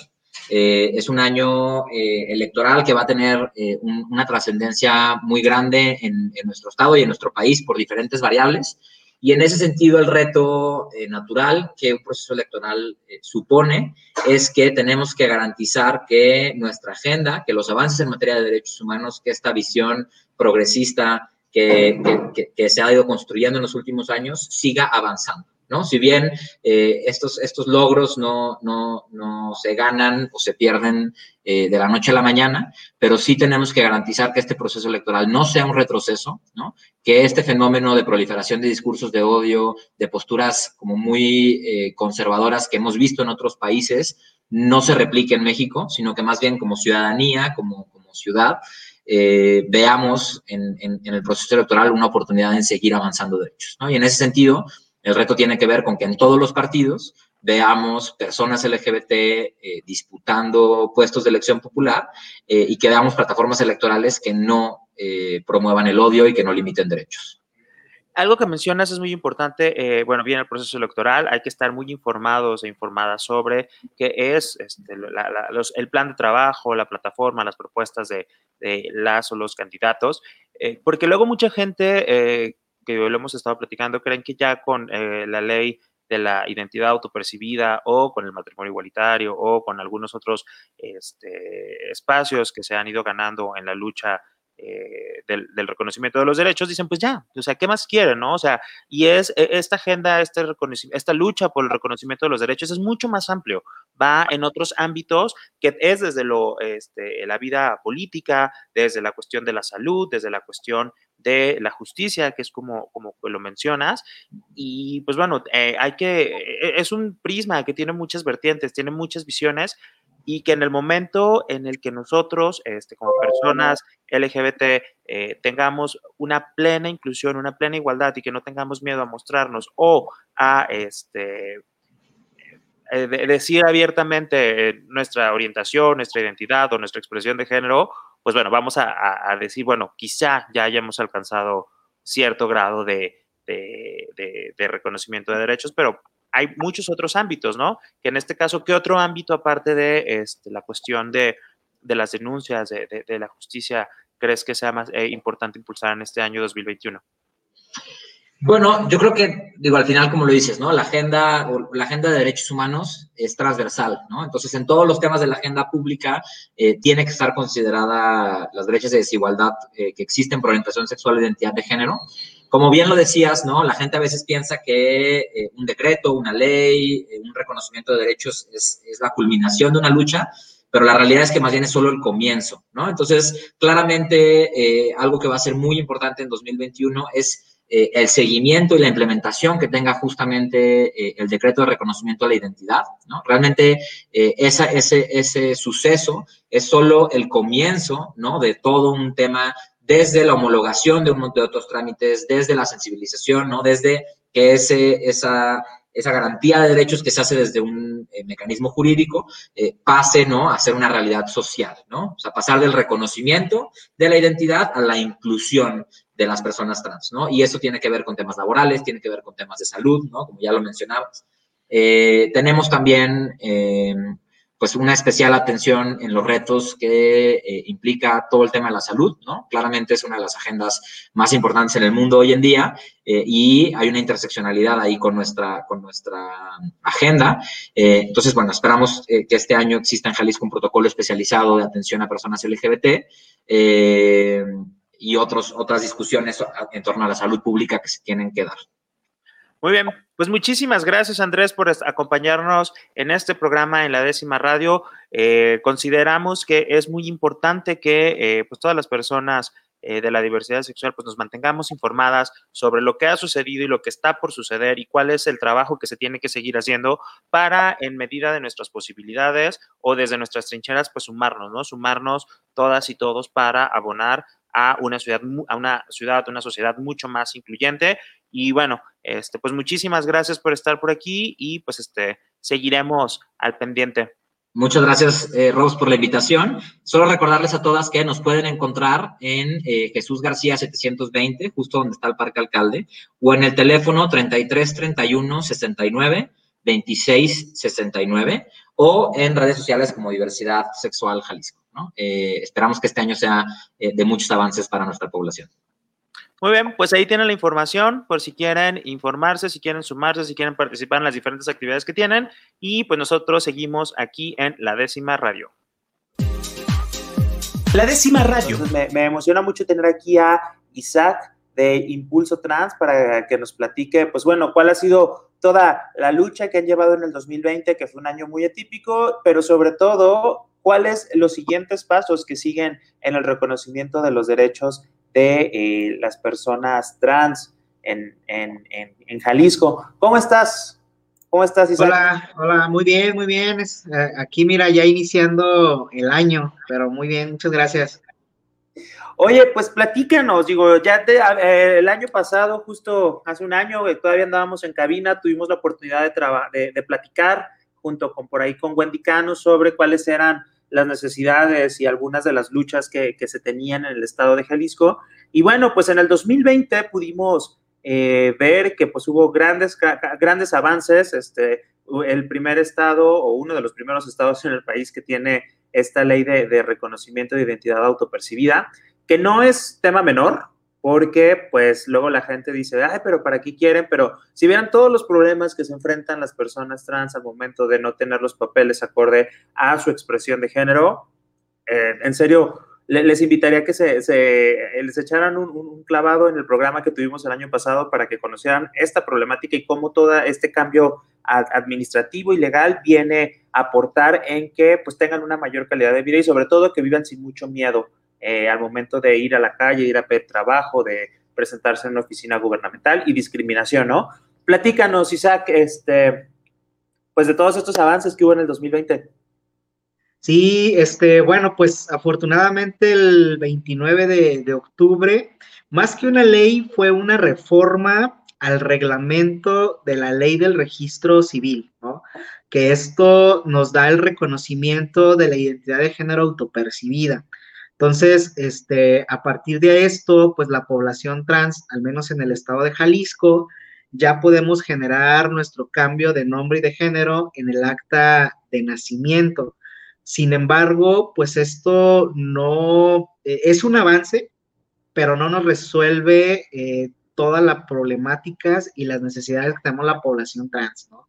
Eh, es un año eh, electoral que va a tener eh, un, una trascendencia muy grande en, en nuestro estado y en nuestro país por diferentes variables. Y en ese sentido, el reto eh, natural que un proceso electoral eh, supone es que tenemos que garantizar que nuestra agenda, que los avances en materia de derechos humanos, que esta visión progresista que, que, que se ha ido construyendo en los últimos años siga avanzando, ¿no? Si bien eh, estos, estos logros no, no, no se ganan o se pierden eh, de la noche a la mañana, pero sí tenemos que garantizar que este proceso electoral no sea un retroceso, ¿no? Que este fenómeno de proliferación de discursos de odio, de posturas como muy eh, conservadoras que hemos visto en otros países, no se replique en México, sino que más bien como ciudadanía, como, como ciudad, eh, veamos en, en, en el proceso electoral una oportunidad en seguir avanzando derechos, ¿no? Y en ese sentido, el reto tiene que ver con que en todos los partidos veamos personas L G B T eh, disputando puestos de elección popular eh, y que veamos plataformas electorales que no eh, promuevan el odio y que no limiten derechos. Algo que mencionas es muy importante. Eh, bueno, viene el proceso electoral, hay que estar muy informados e informadas sobre qué es este, la, la, los, el plan de trabajo, la plataforma, las propuestas de, de las o los candidatos, eh, porque luego mucha gente, eh, que lo hemos estado platicando, creen que ya con eh, la ley de la identidad autopercibida o con el matrimonio igualitario o con algunos otros este, espacios que se han ido ganando en la lucha eh, del, del reconocimiento de los derechos, dicen pues ya, o sea, ¿qué más quieren, no? O sea, y es esta agenda, este reconocimiento, esta lucha por el reconocimiento de los derechos es mucho más amplio, va en otros ámbitos que es desde lo, este, la vida política, desde la cuestión de la salud, desde la cuestión de la justicia, que es como, como lo mencionas, y pues bueno, eh, hay que, eh, es un prisma que tiene muchas vertientes, tiene muchas visiones, y que en el momento en el que nosotros, este, como personas L G B T, eh, tengamos una plena inclusión, una plena igualdad, y que no tengamos miedo a mostrarnos o a este, eh, de, decir abiertamente eh, nuestra orientación, nuestra identidad o nuestra expresión de género, pues bueno, vamos a, a, a decir, bueno, quizá ya hayamos alcanzado cierto grado de, de, de, de reconocimiento de derechos, pero hay muchos otros ámbitos, ¿no? Que en este caso, ¿qué otro ámbito aparte de este, la cuestión de, de las denuncias, de, de, de la justicia, crees que sea más eh, importante impulsar en este año dos mil veintiuno? Bueno, yo creo que, digo, al final, como lo dices, ¿no? La agenda, la agenda de derechos humanos es transversal, ¿no? Entonces, en todos los temas de la agenda pública eh, tiene que estar considerada las brechas de desigualdad eh, que existen por orientación sexual e identidad de género. Como bien lo decías, ¿no? La gente a veces piensa que eh, un decreto, una ley, eh, un reconocimiento de derechos es, es la culminación de una lucha, pero la realidad es que más bien es solo el comienzo, ¿no? Entonces, claramente, eh, algo que va a ser muy importante en dos mil veintiuno es Eh, el seguimiento y la implementación que tenga justamente eh, el decreto de reconocimiento de la identidad, ¿no? Realmente eh, esa, ese, ese suceso es solo el comienzo, ¿no? De todo un tema, desde la homologación de un montón de otros trámites, desde la sensibilización, ¿no? Desde que ese, esa, esa garantía de derechos que se hace desde un eh, mecanismo jurídico eh, pase, ¿no? A ser una realidad social, ¿no? O sea, pasar del reconocimiento de la identidad a la inclusión de las personas trans, ¿no? Y eso tiene que ver con temas laborales, tiene que ver con temas de salud, ¿no? Como ya lo mencionabas. Eh, tenemos también, eh, pues una especial atención en los retos que eh, implica todo el tema de la salud, ¿no? Claramente es una de las agendas más importantes en el mundo hoy en día eh, y hay una interseccionalidad ahí con nuestra, con nuestra agenda. Eh, entonces, bueno, esperamos eh, que este año exista en Jalisco un protocolo especializado de atención a personas L G B T eh, y otros, otras discusiones en torno a la salud pública que se tienen que dar. Muy bien, pues muchísimas gracias, Andrés, por acompañarnos en este programa en La Décima Radio. Eh, consideramos que es muy importante que eh, pues todas las personas eh, de la diversidad sexual pues nos mantengamos informadas sobre lo que ha sucedido y lo que está por suceder y cuál es el trabajo que se tiene que seguir haciendo para, en medida de nuestras posibilidades o desde nuestras trincheras, pues sumarnos, ¿no? Sumarnos todas y todos para abonar a una ciudad, a una ciudad, una sociedad mucho más incluyente. Y bueno, este, pues muchísimas gracias por estar por aquí y pues este, seguiremos al pendiente. Muchas gracias, eh, Rose, por la invitación. Solo recordarles a todas que nos pueden encontrar en eh, Jesús García setecientos veinte, justo donde está el Parque Alcalde, o en el teléfono treinta y tres, treinta y uno, sesenta y nueve, veintiséis, sesenta y nueve, o en redes sociales como Diversidad Sexual Jalisco, ¿no? Eh, esperamos que este año sea eh, de muchos avances para nuestra población. Muy bien, pues ahí tienen la información por si quieren informarse, si quieren sumarse, si quieren participar en las diferentes actividades que tienen. Y pues nosotros seguimos aquí en La Décima Radio. La Décima Radio. Entonces, me, me emociona mucho tener aquí a Isaac de Impulso Trans para que nos platique, pues bueno, cuál ha sido toda la lucha que han llevado en el dos mil veinte, que fue un año muy atípico, pero sobre todo, cuáles los siguientes pasos que siguen en el reconocimiento de los derechos de eh, las personas trans en, en, en, en Jalisco. ¿Cómo estás? ¿Cómo estás, Isaac? Hola, hola, muy bien, muy bien. Es, eh, aquí, mira, ya iniciando el año, pero muy bien, muchas gracias. Oye, pues platícanos, digo, ya te, eh, el año pasado, justo hace un año, eh, todavía andábamos en cabina, tuvimos la oportunidad de, traba- de, de platicar junto con por ahí con Wendy Cano sobre cuáles eran las necesidades y algunas de las luchas que, que se tenían en el estado de Jalisco. Y bueno, pues en el dos mil veinte pudimos eh, ver que pues hubo grandes, grandes avances, este, el primer estado o uno de los primeros estados en el país que tiene esta ley de, de reconocimiento de identidad autopercibida, que no es tema menor, porque pues luego la gente dice, ay, pero ¿para qué quieren? Pero si vieran todos los problemas que se enfrentan las personas trans al momento de no tener los papeles acorde a su expresión de género, eh, en serio, le, les invitaría que se, se les echaran un, un clavado en el programa que tuvimos el año pasado para que conocieran esta problemática y cómo todo este cambio ad- administrativo y legal viene a aportar en que pues tengan una mayor calidad de vida y sobre todo que vivan sin mucho miedo. Eh, al momento de ir a la calle, ir a pedir trabajo, de presentarse en una oficina gubernamental y discriminación, ¿no? Platícanos, Isaac, este, pues de todos estos avances que hubo en el dos mil veinte. Sí, este, bueno, pues afortunadamente el veintinueve de, de octubre, más que una ley, fue una reforma al reglamento de la ley del registro civil, ¿no? Que esto nos da el reconocimiento de la identidad de género autopercibida. Entonces, este, a partir de esto, pues la población trans, al menos en el estado de Jalisco, ya podemos generar nuestro cambio de nombre y de género en el acta de nacimiento. Sin embargo, pues esto no, eh, es un avance, pero no nos resuelve eh, todas las problemáticas y las necesidades que tenemos la población trans, ¿no?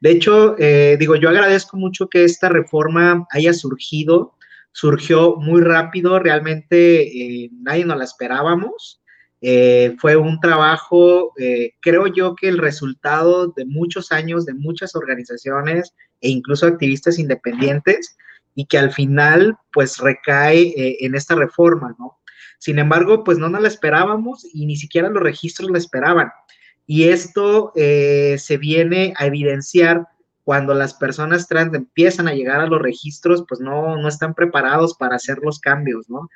De hecho, eh, digo, yo agradezco mucho que esta reforma haya surgido. Surgió muy rápido, realmente eh, nadie nos la esperábamos. Eh, fue un trabajo, eh, creo yo que el resultado de muchos años, de muchas organizaciones e incluso activistas independientes y que al final pues recae eh, en esta reforma, ¿no? Sin embargo, pues no nos la esperábamos y ni siquiera los registros la esperaban. Y esto eh, se viene a evidenciar cuando las personas trans empiezan a llegar a los registros, pues no, no están preparados para hacer los cambios, ¿no?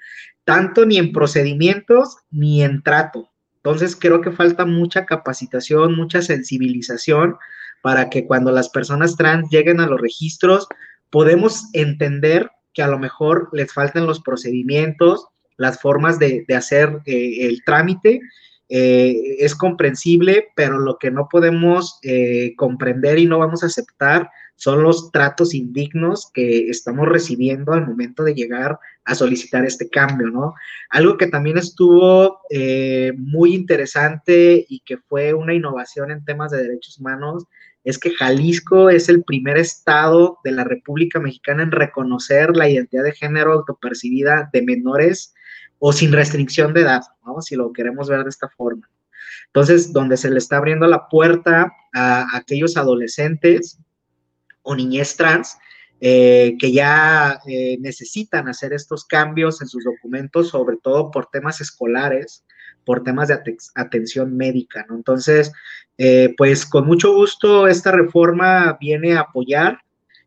Tanto ni en procedimientos ni en trato. Entonces, creo que falta mucha capacitación, mucha sensibilización para que cuando las personas trans lleguen a los registros, podemos entender que a lo mejor les faltan los procedimientos, las formas de, de hacer eh, el trámite. Eh, es comprensible, pero lo que no podemos eh, comprender y no vamos a aceptar son los tratos indignos que estamos recibiendo al momento de llegar a solicitar este cambio, ¿no? Algo que también estuvo eh, muy interesante y que fue una innovación en temas de derechos humanos es que Jalisco es el primer estado de la República Mexicana en reconocer la identidad de género autopercibida de menores o sin restricción de edad, ¿no? Si lo queremos ver de esta forma. Entonces, donde se le está abriendo la puerta a aquellos adolescentes o niñez trans eh, que ya eh, necesitan hacer estos cambios en sus documentos, sobre todo por temas escolares, por temas de at- atención médica, ¿no? Entonces, eh, pues con mucho gusto esta reforma viene a apoyar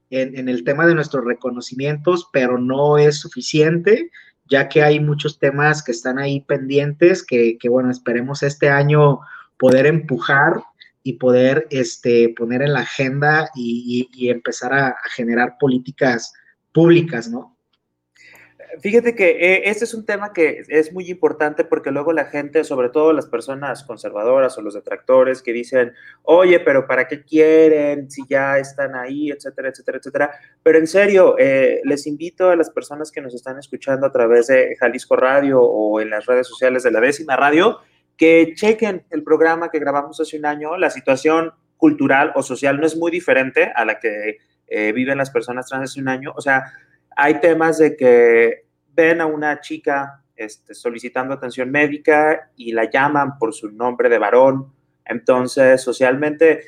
en, en el tema de nuestros reconocimientos, pero no es suficiente, ya que hay muchos temas que están ahí pendientes, que, que bueno, esperemos este año poder empujar y poder este, poner en la agenda y, y, y empezar a, a generar políticas públicas, ¿no? Fíjate que eh, este es un tema que es muy importante porque luego la gente, sobre todo las personas conservadoras o los detractores que dicen, oye, pero ¿para qué quieren si ya están ahí, etcétera, etcétera, etcétera? Pero en serio, eh, les invito a las personas que nos están escuchando a través de Jalisco Radio o en las redes sociales de La Décima Radio, que chequen el programa que grabamos hace un año. La situación cultural o social no es muy diferente a la que eh, viven las personas trans hace un año. O sea, hay temas de que ven a una chica este, solicitando atención médica y la llaman por su nombre de varón. Entonces, socialmente, eh,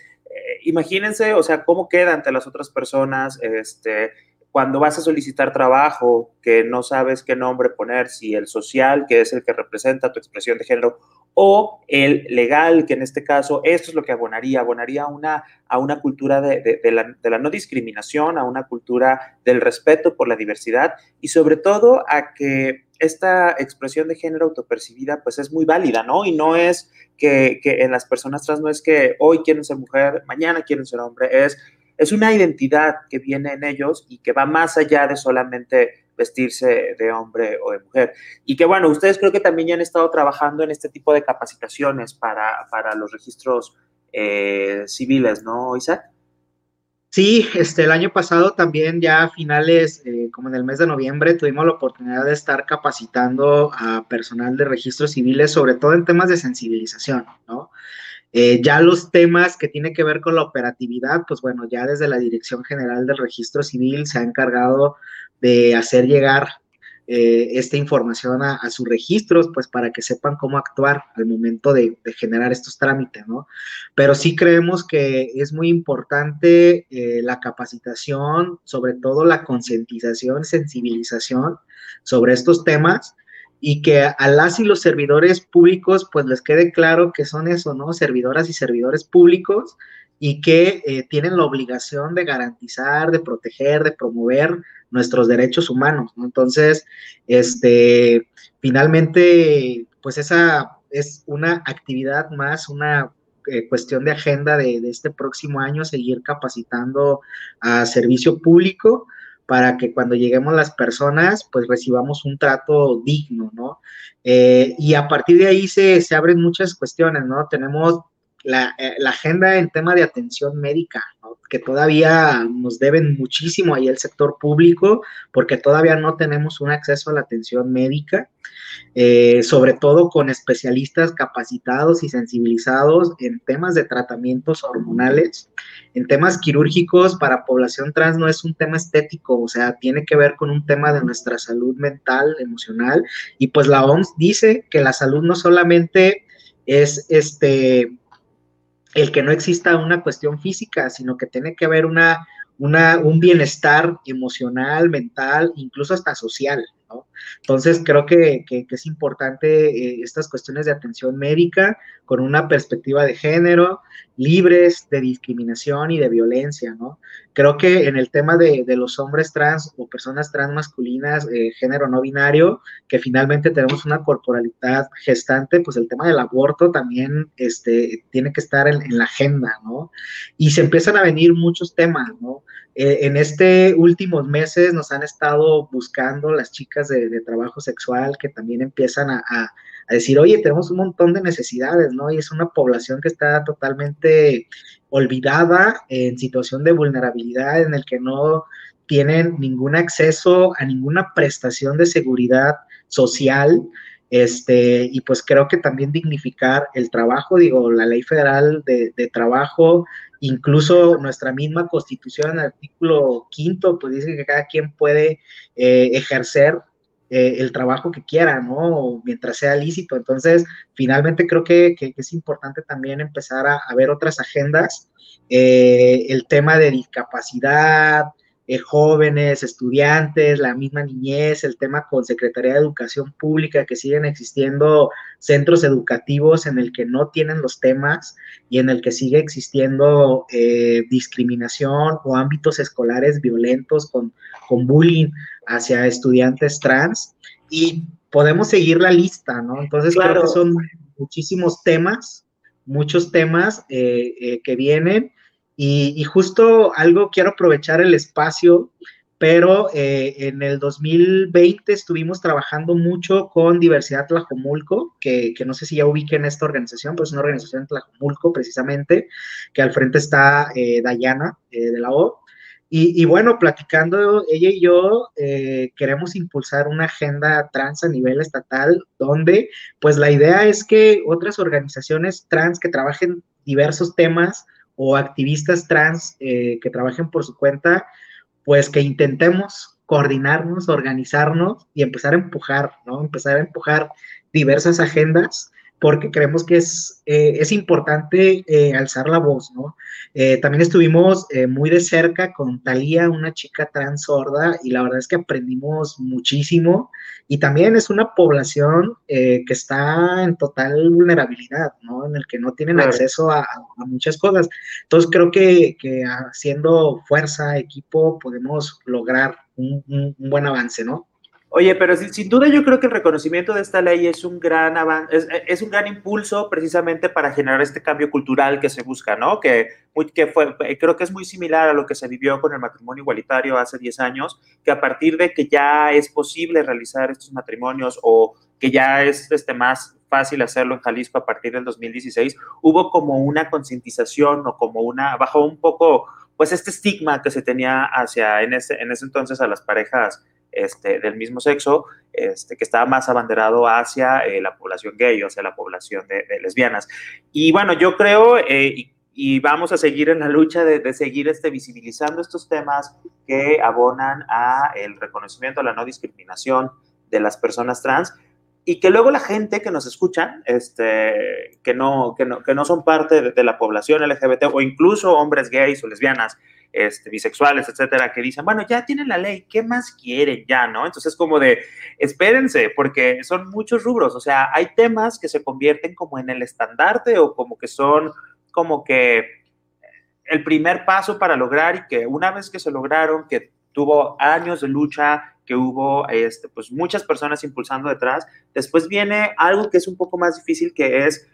imagínense, o sea, cómo queda ante las otras personas este, cuando vas a solicitar trabajo, que no sabes qué nombre poner, si el social, que es el que representa tu expresión de género, o el legal, que en este caso, esto es lo que abonaría, abonaría una, a una cultura de, de, de, la, de la no discriminación, a una cultura del respeto por la diversidad y sobre todo a que esta expresión de género autopercibida pues es muy válida, ¿no? Y no es que, que en las personas trans no es que hoy quieren ser mujer, mañana quieren ser hombre, es, es una identidad que viene en ellos y que va más allá de solamente vestirse de hombre o de mujer. Y que, bueno, ustedes creo que también ya han estado trabajando en este tipo de capacitaciones para, para los registros eh, civiles, ¿no, Isaac? Sí, este, el año pasado también ya a finales, eh, como en el mes de noviembre, tuvimos la oportunidad de estar capacitando a personal de registros civiles, sobre todo en temas de sensibilización, ¿no? Eh, ya los temas que tienen que ver con la operatividad, pues bueno, ya desde la Dirección General del Registro Civil se ha encargado de hacer llegar eh, esta información a, a sus registros, pues para que sepan cómo actuar al momento de, de generar estos trámites, ¿no? Pero sí creemos que es muy importante eh, la capacitación, sobre todo la concientización, sensibilización sobre estos temas y que a las y los servidores públicos, pues les quede claro que son eso, ¿no? Servidoras y servidores públicos y que eh, tienen la obligación de garantizar, de proteger, de promover nuestros derechos humanos, ¿no? Entonces, este, finalmente, pues esa es una actividad más, una eh, cuestión de agenda de, de este próximo año, seguir capacitando a servicio público para que cuando lleguemos las personas, pues recibamos un trato digno, ¿no? Eh, y a partir de ahí se, se abren muchas cuestiones, ¿no? Tenemos la, la agenda en tema de atención médica, ¿no? Que todavía nos deben muchísimo ahí el sector público, porque todavía no tenemos un acceso a la atención médica, eh, sobre todo con especialistas capacitados y sensibilizados en temas de tratamientos hormonales, en temas quirúrgicos. Para población trans no es un tema estético, o sea, tiene que ver con un tema de nuestra salud mental, emocional, y pues la O M S dice que la salud no solamente es este... el que no exista una cuestión física, sino que tiene que haber una, una, un bienestar emocional, mental, incluso hasta social, ¿no? Entonces, creo que, que, que es importante eh, estas cuestiones de atención médica con una perspectiva de género, libres de discriminación y de violencia, ¿no? Creo que en el tema de, de los hombres trans o personas trans masculinas, eh, género no binario, que finalmente tenemos una corporalidad gestante, pues el tema del aborto también este, tiene que estar en, en la agenda, ¿no? Y se empiezan a venir muchos temas, ¿no? Eh, en este últimos meses nos han estado buscando las chicas de, de trabajo sexual, que también empiezan a, a, a decir, oye, tenemos un montón de necesidades, ¿no? Y es una población que está totalmente olvidada, en situación de vulnerabilidad, en el que no tienen ningún acceso a ninguna prestación de seguridad social. Este, y pues creo que también dignificar el trabajo, digo, la ley federal de, de trabajo, incluso nuestra misma constitución, el artículo quinto, pues dice que cada quien puede eh, ejercer eh, el trabajo que quiera, ¿no? Mientras sea lícito. Entonces, finalmente creo que, que, que es importante también empezar a, a ver otras agendas, eh, el tema de discapacidad, jóvenes, estudiantes, la misma niñez, el tema con Secretaría de Educación Pública, que siguen existiendo centros educativos en el que no tienen los temas y en el que sigue existiendo eh, discriminación o ámbitos escolares violentos con, con bullying hacia estudiantes trans, y podemos seguir la lista, ¿no? Entonces, claro, creo que son muchísimos temas, muchos temas eh, eh, que vienen. Y, y justo algo, quiero aprovechar el espacio, pero eh, en el dos mil veinte estuvimos trabajando mucho con Diversidad Tlajomulco, que, que no sé si ya ubiquen esta organización, pues es una organización de Tlajomulco precisamente, que al frente está eh, Dayana eh, de la O. Y, y bueno, platicando ella y yo, eh, queremos impulsar una agenda trans a nivel estatal, donde pues la idea es que otras organizaciones trans que trabajen diversos temas, o activistas trans eh, que trabajen por su cuenta, pues que intentemos coordinarnos, organizarnos y empezar a empujar, ¿no? Empezar a empujar diversas agendas, porque creemos que es, eh, es importante eh, alzar la voz, ¿no? Eh, también estuvimos eh, muy de cerca con Talía, una chica trans sorda, y la verdad es que aprendimos muchísimo, y también es una población eh, que está en total vulnerabilidad, ¿no? En el que no tienen claro. acceso a, a muchas cosas. Entonces creo que, que haciendo fuerza, equipo, podemos lograr un, un, un buen avance, ¿no? Oye, pero sin, sin duda yo creo que el reconocimiento de esta ley es un gran avance, es, es un gran impulso precisamente para generar este cambio cultural que se busca, ¿no? Que, muy, que fue, creo que es muy similar a lo que se vivió con el matrimonio igualitario hace diez años, que a partir de que ya es posible realizar estos matrimonios o que ya es este, más fácil hacerlo en Jalisco a partir del dos mil dieciséis, hubo como una concientización o como una, bajó un poco, pues este estigma que se tenía hacia, en ese, en ese entonces a las parejas Este, del mismo sexo, este, que estaba más abanderado hacia eh, la población gay o hacia la población de, de lesbianas. Y bueno, yo creo, eh, y, y vamos a seguir en la lucha de, de seguir este, visibilizando estos temas que abonan a el reconocimiento, a la no discriminación de las personas trans, y que luego la gente que nos escucha, este, que, no, que, no, que no son parte de, de la población L G B T, o incluso hombres gays o lesbianas, Este, bisexuales, etcétera, que dicen, bueno, ya tienen la ley, ¿qué más quieren ya, no? Entonces, como de, espérense, porque son muchos rubros, o sea, hay temas que se convierten como en el estandarte o como que son como que el primer paso para lograr, y que una vez que se lograron, que tuvo años de lucha, que hubo este, pues, muchas personas impulsando detrás, después viene algo que es un poco más difícil, que es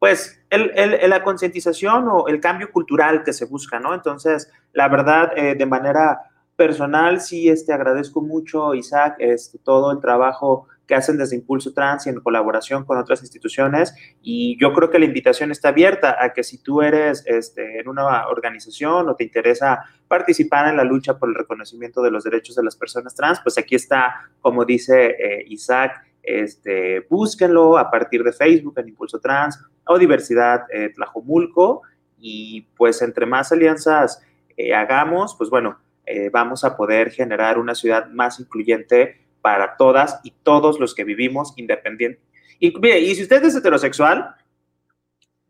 pues el, el, la concientización o el cambio cultural que se busca, ¿no? Entonces, la verdad, eh, de manera personal, sí este, agradezco mucho, Isaac, este, todo el trabajo que hacen desde Impulso Trans y en colaboración con otras instituciones, y yo creo que la invitación está abierta a que si tú eres este, en una organización o te interesa participar en la lucha por el reconocimiento de los derechos de las personas trans, pues aquí está, como dice eh, Isaac, Este, búsquenlo a partir de Facebook en Impulso Trans o Diversidad eh, Tlajomulco, y pues entre más alianzas eh, hagamos, pues bueno, eh, vamos a poder generar una ciudad más incluyente para todas y todos los que vivimos independiente. Y, mire, y si usted es heterosexual,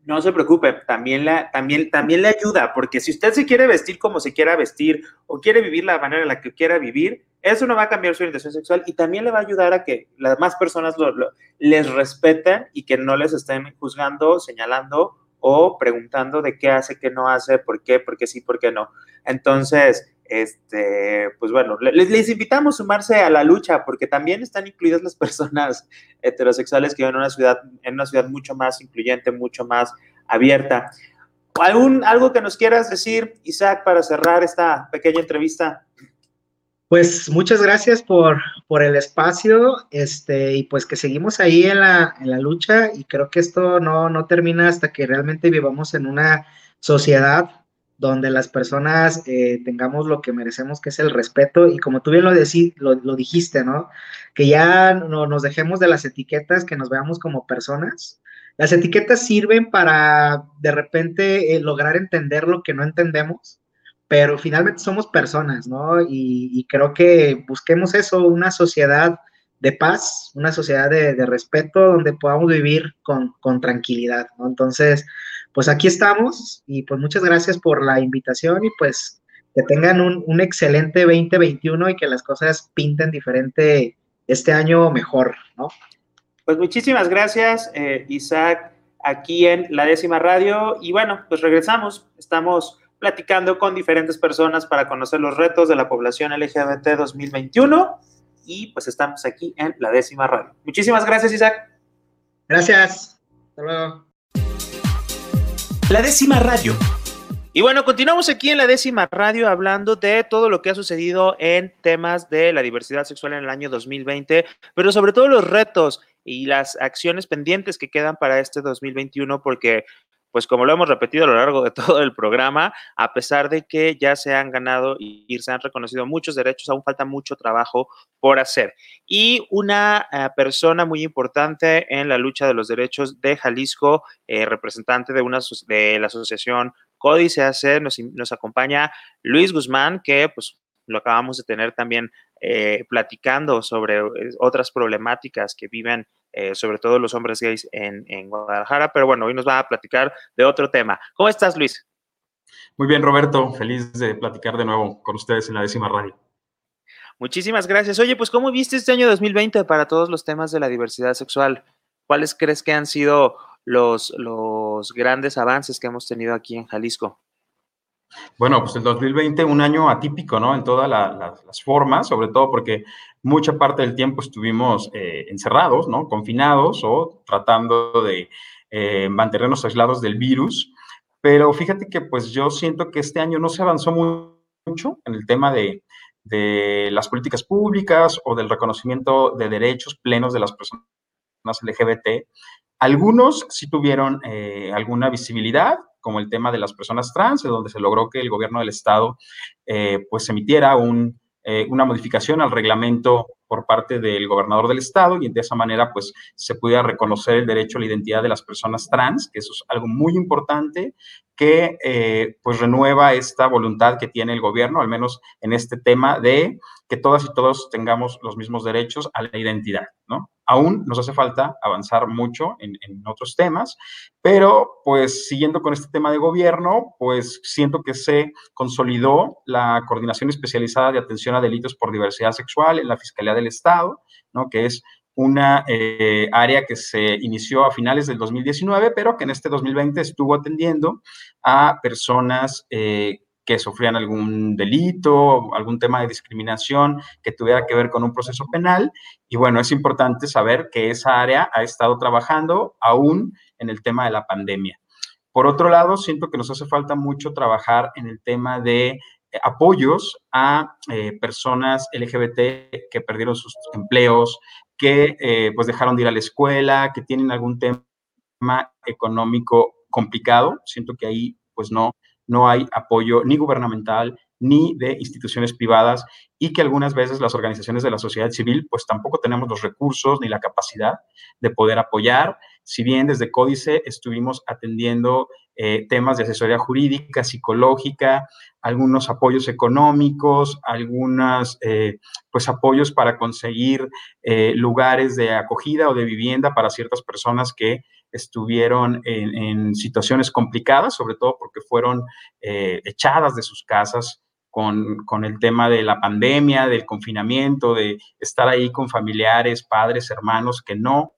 no se preocupe, también, la, también, también le ayuda, porque si usted se quiere vestir como se quiera vestir o quiere vivir la manera en la que quiera vivir, eso no va a cambiar su orientación sexual, y también le va a ayudar a que las más personas lo, lo, les respeten y que no les estén juzgando, señalando o preguntando de qué hace, qué no hace, por qué, por qué sí, por qué no. Entonces, este, pues bueno, les, les invitamos a sumarse a la lucha, porque también están incluidas las personas heterosexuales que viven en una ciudad, en una ciudad mucho más incluyente, mucho más abierta. ¿Algún, algo que nos quieras decir, Isaac, para cerrar esta pequeña entrevista? Pues muchas gracias por, por el espacio, este, y pues que seguimos ahí en la, en la lucha, y creo que esto no, no termina hasta que realmente vivamos en una sociedad donde las personas eh, tengamos lo que merecemos, que es el respeto, y como tú bien lo, decí, lo, lo dijiste, ¿no? Que ya no nos dejemos de las etiquetas, que nos veamos como personas. Las etiquetas sirven para, de repente, eh, lograr entender lo que no entendemos, pero finalmente somos personas, ¿no? Y, y creo que busquemos eso, una sociedad de paz, una sociedad de, de respeto, donde podamos vivir con, con tranquilidad, ¿no? Entonces, pues aquí estamos, y pues muchas gracias por la invitación, y pues que tengan un, un excelente veinte veintiuno y que las cosas pinten diferente este año mejor, ¿no? Pues muchísimas gracias, eh, Isaac, aquí en La Décima Radio, y bueno, pues regresamos, estamos platicando con diferentes personas para conocer los retos de la población L G B T dos mil veintiuno, y pues estamos aquí en La Décima Radio. Muchísimas gracias, Isaac. Gracias, hasta luego. La Décima Radio. Y bueno, continuamos aquí en La Décima Radio hablando de todo lo que ha sucedido en temas de la diversidad sexual en el año dos mil veinte, pero sobre todo los retos y las acciones pendientes que quedan para este dos mil veintiuno, porque, pues como lo hemos repetido a lo largo de todo el programa, a pesar de que ya se han ganado y se han reconocido muchos derechos, aún falta mucho trabajo por hacer. Y una eh, persona muy importante en la lucha de los derechos de Jalisco, eh, representante de, una, de la asociación Códice A C, nos, nos acompaña Luis Guzmán, que pues lo acabamos de tener también eh, platicando sobre otras problemáticas que viven Eh, sobre todo los hombres gays en, en Guadalajara, pero bueno, hoy nos va a platicar de otro tema. ¿Cómo estás, Luis? Muy bien, Roberto, feliz de platicar de nuevo con ustedes en La Décima Radio. Muchísimas gracias. Oye, pues, ¿cómo viste este año dos mil veinte para todos los temas de la diversidad sexual? ¿Cuáles crees que han sido los, los grandes avances que hemos tenido aquí en Jalisco? Bueno, pues el dos mil veinte, un año atípico, ¿no? En todas la, la, las formas, sobre todo porque mucha parte del tiempo estuvimos eh, encerrados, ¿no? Confinados o tratando de eh, mantenernos aislados del virus. Pero fíjate que, pues, yo siento que este año no se avanzó mucho en el tema de, de las políticas públicas o del reconocimiento de derechos plenos de las personas L G B T. Algunos sí tuvieron eh, alguna visibilidad, como el tema de las personas trans, donde se logró que el gobierno del estado eh, pues emitiera un, eh, una modificación al reglamento por parte del gobernador del estado, y de esa manera pues se pudiera reconocer el derecho a la identidad de las personas trans, que eso es algo muy importante, que eh, pues renueva esta voluntad que tiene el gobierno, al menos en este tema de que todas y todos tengamos los mismos derechos a la identidad, ¿no? Aún nos hace falta avanzar mucho en, en otros temas, pero pues siguiendo con este tema de gobierno, pues siento que se consolidó la coordinación especializada de atención a delitos por diversidad sexual en la Fiscalía del Estado, ¿no? Que es una eh, área que se inició a finales del dos mil diecinueve, pero que en este dos mil veinte estuvo atendiendo a personas eh, que sufrían algún delito, algún tema de discriminación que tuviera que ver con un proceso penal. Y bueno, es importante saber que esa área ha estado trabajando aún en el tema de la pandemia. Por otro lado, siento que nos hace falta mucho trabajar en el tema de apoyos a eh, personas L G B T que perdieron sus empleos, que eh, pues dejaron de ir a la escuela, que tienen algún tema económico complicado. Siento que ahí pues no... no hay apoyo ni gubernamental ni de instituciones privadas, y que algunas veces las organizaciones de la sociedad civil pues tampoco tenemos los recursos ni la capacidad de poder apoyar. Si bien desde Códice estuvimos atendiendo eh, temas de asesoría jurídica, psicológica, algunos apoyos económicos, algunos eh, pues apoyos para conseguir eh, lugares de acogida o de vivienda para ciertas personas que estuvieron en, en situaciones complicadas, sobre todo porque fueron eh, echadas de sus casas con, con el tema de la pandemia, del confinamiento, de estar ahí con familiares, padres, hermanos que no,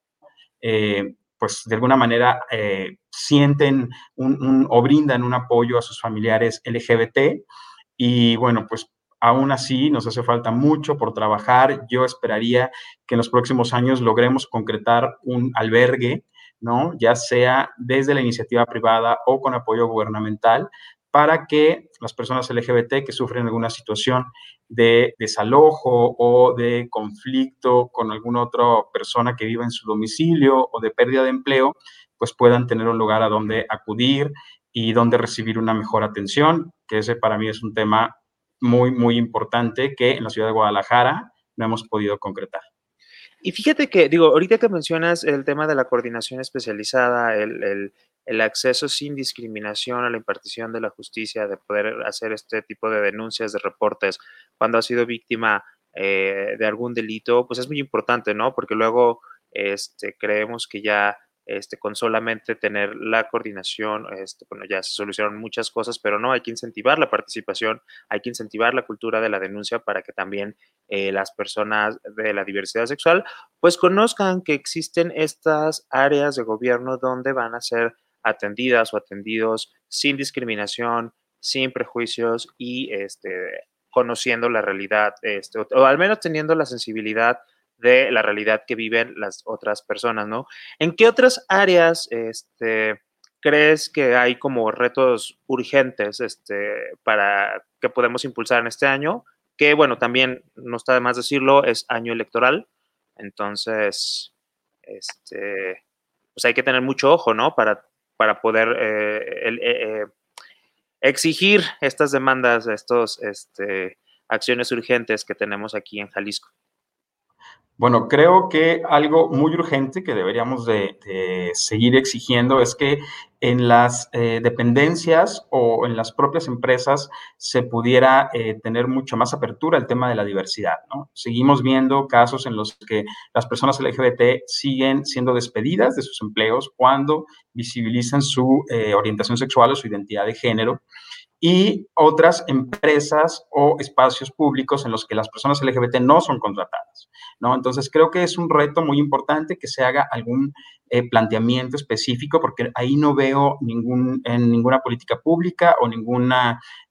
eh, pues de alguna manera eh, sienten un, un, o brindan un apoyo a sus familiares L G B T. Y bueno, pues aún así nos hace falta mucho por trabajar. Yo esperaría que en los próximos años logremos concretar un albergue ¿no? Ya sea desde la iniciativa privada o con apoyo gubernamental, para que las personas L G B T que sufren alguna situación de desalojo o de conflicto con alguna otra persona que viva en su domicilio o de pérdida de empleo, pues puedan tener un lugar a donde acudir y donde recibir una mejor atención, que ese para mí es un tema muy, muy importante que en la ciudad de Guadalajara no hemos podido concretar. Y fíjate que, digo, ahorita que mencionas el tema de la coordinación especializada, el, el, el acceso sin discriminación a la impartición de la justicia, de poder hacer este tipo de denuncias, de reportes, cuando ha sido víctima eh, de algún delito, pues es muy importante, ¿no? Porque luego este, creemos que ya este, con solamente tener la coordinación, este, bueno, ya se solucionaron muchas cosas, pero no, hay que incentivar la participación, hay que incentivar la cultura de la denuncia para que también eh, las personas de la diversidad sexual, pues conozcan que existen estas áreas de gobierno donde van a ser atendidas o atendidos sin discriminación, sin prejuicios y este, conociendo la realidad, este, o, o al menos teniendo la sensibilidad de la realidad que viven las otras personas, ¿no? ¿En qué otras áreas este, crees que hay como retos urgentes este, para que podemos impulsar en este año? Que, bueno, también no está de más decirlo, es año electoral. Entonces, este, pues hay que tener mucho ojo, ¿no? Para, para poder eh, el, eh, eh, exigir estas demandas, estas este, acciones urgentes que tenemos aquí en Jalisco. Bueno, creo que algo muy urgente que deberíamos de, de seguir exigiendo es que en las eh, dependencias o en las propias empresas se pudiera eh, tener mucho más apertura al tema de la diversidad, ¿no? Seguimos viendo casos en los que las personas L G B T siguen siendo despedidas de sus empleos cuando visibilizan su eh, orientación sexual o su identidad de género. Y otras empresas o espacios públicos en los que las personas L G B T no son contratadas, ¿no? Entonces, creo que es un reto muy importante que se haga algún eh, planteamiento específico, porque ahí no veo ningún, en ninguna política pública o ningún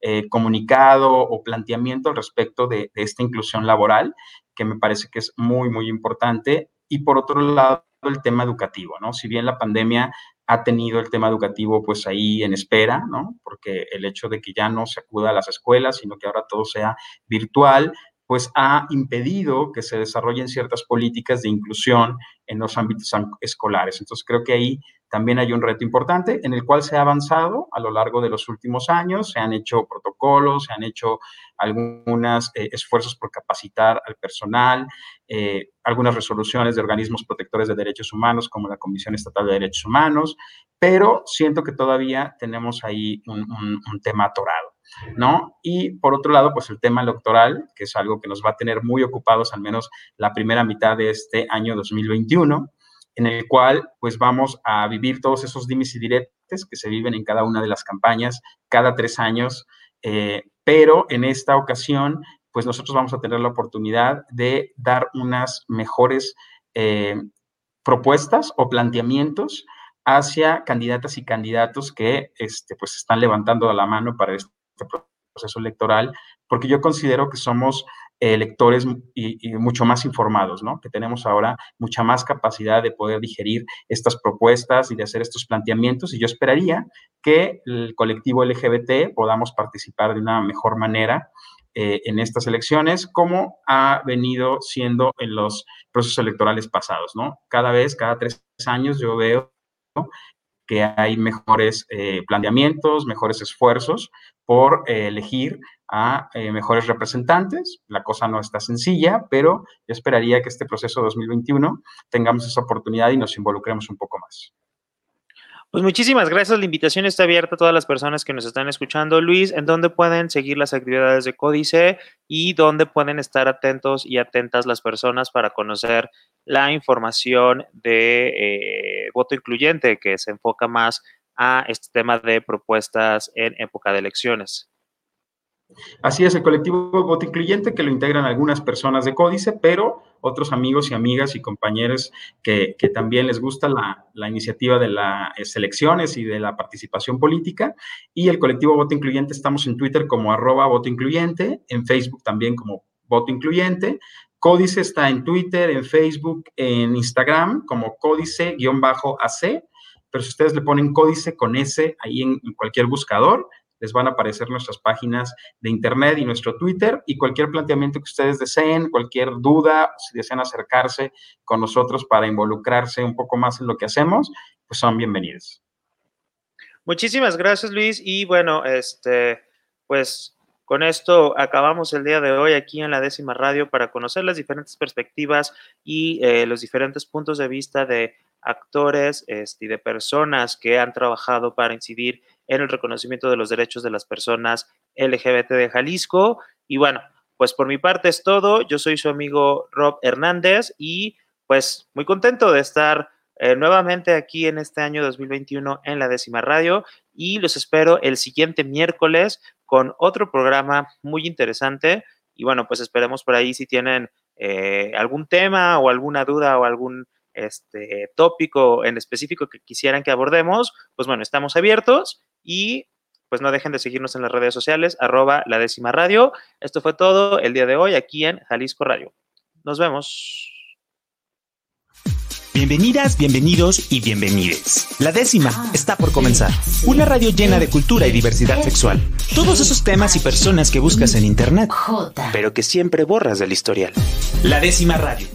eh, comunicado o planteamiento al respecto de, de esta inclusión laboral, que me parece que es muy, muy importante. Y por otro lado, el tema educativo, ¿no? Si bien la pandemia ha tenido el tema educativo pues ahí en espera, ¿no? Porque el hecho de que ya no se acuda a las escuelas, sino que ahora todo sea virtual, pues ha impedido que se desarrollen ciertas políticas de inclusión en los ámbitos escolares. Entonces, creo que ahí también hay un reto importante en el cual se ha avanzado a lo largo de los últimos años. Se han hecho protocolos, se han hecho algunos eh, esfuerzos por capacitar al personal, eh, algunas resoluciones de organismos protectores de derechos humanos como la Comisión Estatal de Derechos Humanos, pero siento que todavía tenemos ahí un, un, un tema atorado, ¿no? Y por otro lado, pues el tema electoral, que es algo que nos va a tener muy ocupados al menos la primera mitad de este año dos mil veintiuno, en el cual pues vamos a vivir todos esos dimes y diretes que se viven en cada una de las campañas cada tres años, eh, pero en esta ocasión pues nosotros vamos a tener la oportunidad de dar unas mejores eh, propuestas o planteamientos hacia candidatas y candidatos que este, pues están levantando la mano para este proceso electoral, porque yo considero que somos electores y, y mucho más informados, ¿no? Que tenemos ahora mucha más capacidad de poder digerir estas propuestas y de hacer estos planteamientos, y yo esperaría que el colectivo L G B T podamos participar de una mejor manera eh, en estas elecciones, como ha venido siendo en los procesos electorales pasados, ¿no? Cada vez, cada tres años yo veo que hay mejores eh, planteamientos, mejores esfuerzos por eh, elegir a eh, mejores representantes. La cosa no está sencilla, pero yo esperaría que este proceso dos mil veintiuno tengamos esa oportunidad y nos involucremos un poco más. Pues muchísimas gracias. La invitación está abierta a todas las personas que nos están escuchando. Luis, ¿en dónde pueden seguir las actividades de Códice y dónde pueden estar atentos y atentas las personas para conocer la información de eh, Voto Incluyente, que se enfoca más a este tema de propuestas en época de elecciones? Así es, el colectivo Voto Incluyente, que lo integran algunas personas de Códice, pero otros amigos y amigas y compañeros que, que también les gusta la, la iniciativa de las elecciones y de la participación política. Y el colectivo Voto Incluyente, estamos en Twitter como arroba Voto Incluyente, en Facebook también como Voto Incluyente, Códice está en Twitter, en Facebook, en Instagram, como Códice A C, pero si ustedes le ponen Códice con S ahí en cualquier buscador, les van a aparecer nuestras páginas de internet y nuestro Twitter, y cualquier planteamiento que ustedes deseen, cualquier duda, si desean acercarse con nosotros para involucrarse un poco más en lo que hacemos, pues son bienvenidos. Muchísimas gracias, Luis, y bueno, este, pues con esto acabamos el día de hoy aquí en La Décima Radio para conocer las diferentes perspectivas y eh, los diferentes puntos de vista de actores este, y de personas que han trabajado para incidir en el reconocimiento de los derechos de las personas L G B T de Jalisco. Y bueno, pues por mi parte es todo. Yo soy su amigo Rob Hernández y pues muy contento de estar eh, nuevamente aquí en este año dos mil veintiuno en La Décima Radio, y los espero el siguiente miércoles con otro programa muy interesante. Y bueno, pues esperemos por ahí si tienen eh, algún tema o alguna duda o algún este tópico en específico que quisieran que abordemos, pues bueno, estamos abiertos. Y pues no dejen de seguirnos en las redes sociales, arroba La Décima Radio. Esto fue todo el día de hoy aquí en Jalisco Radio. Nos vemos. Bienvenidas, bienvenidos y bienvenides. La Décima está por comenzar. Una radio llena de cultura y diversidad sexual. Todos esos temas y personas que buscas en internet, pero que siempre borras del historial. La Décima Radio.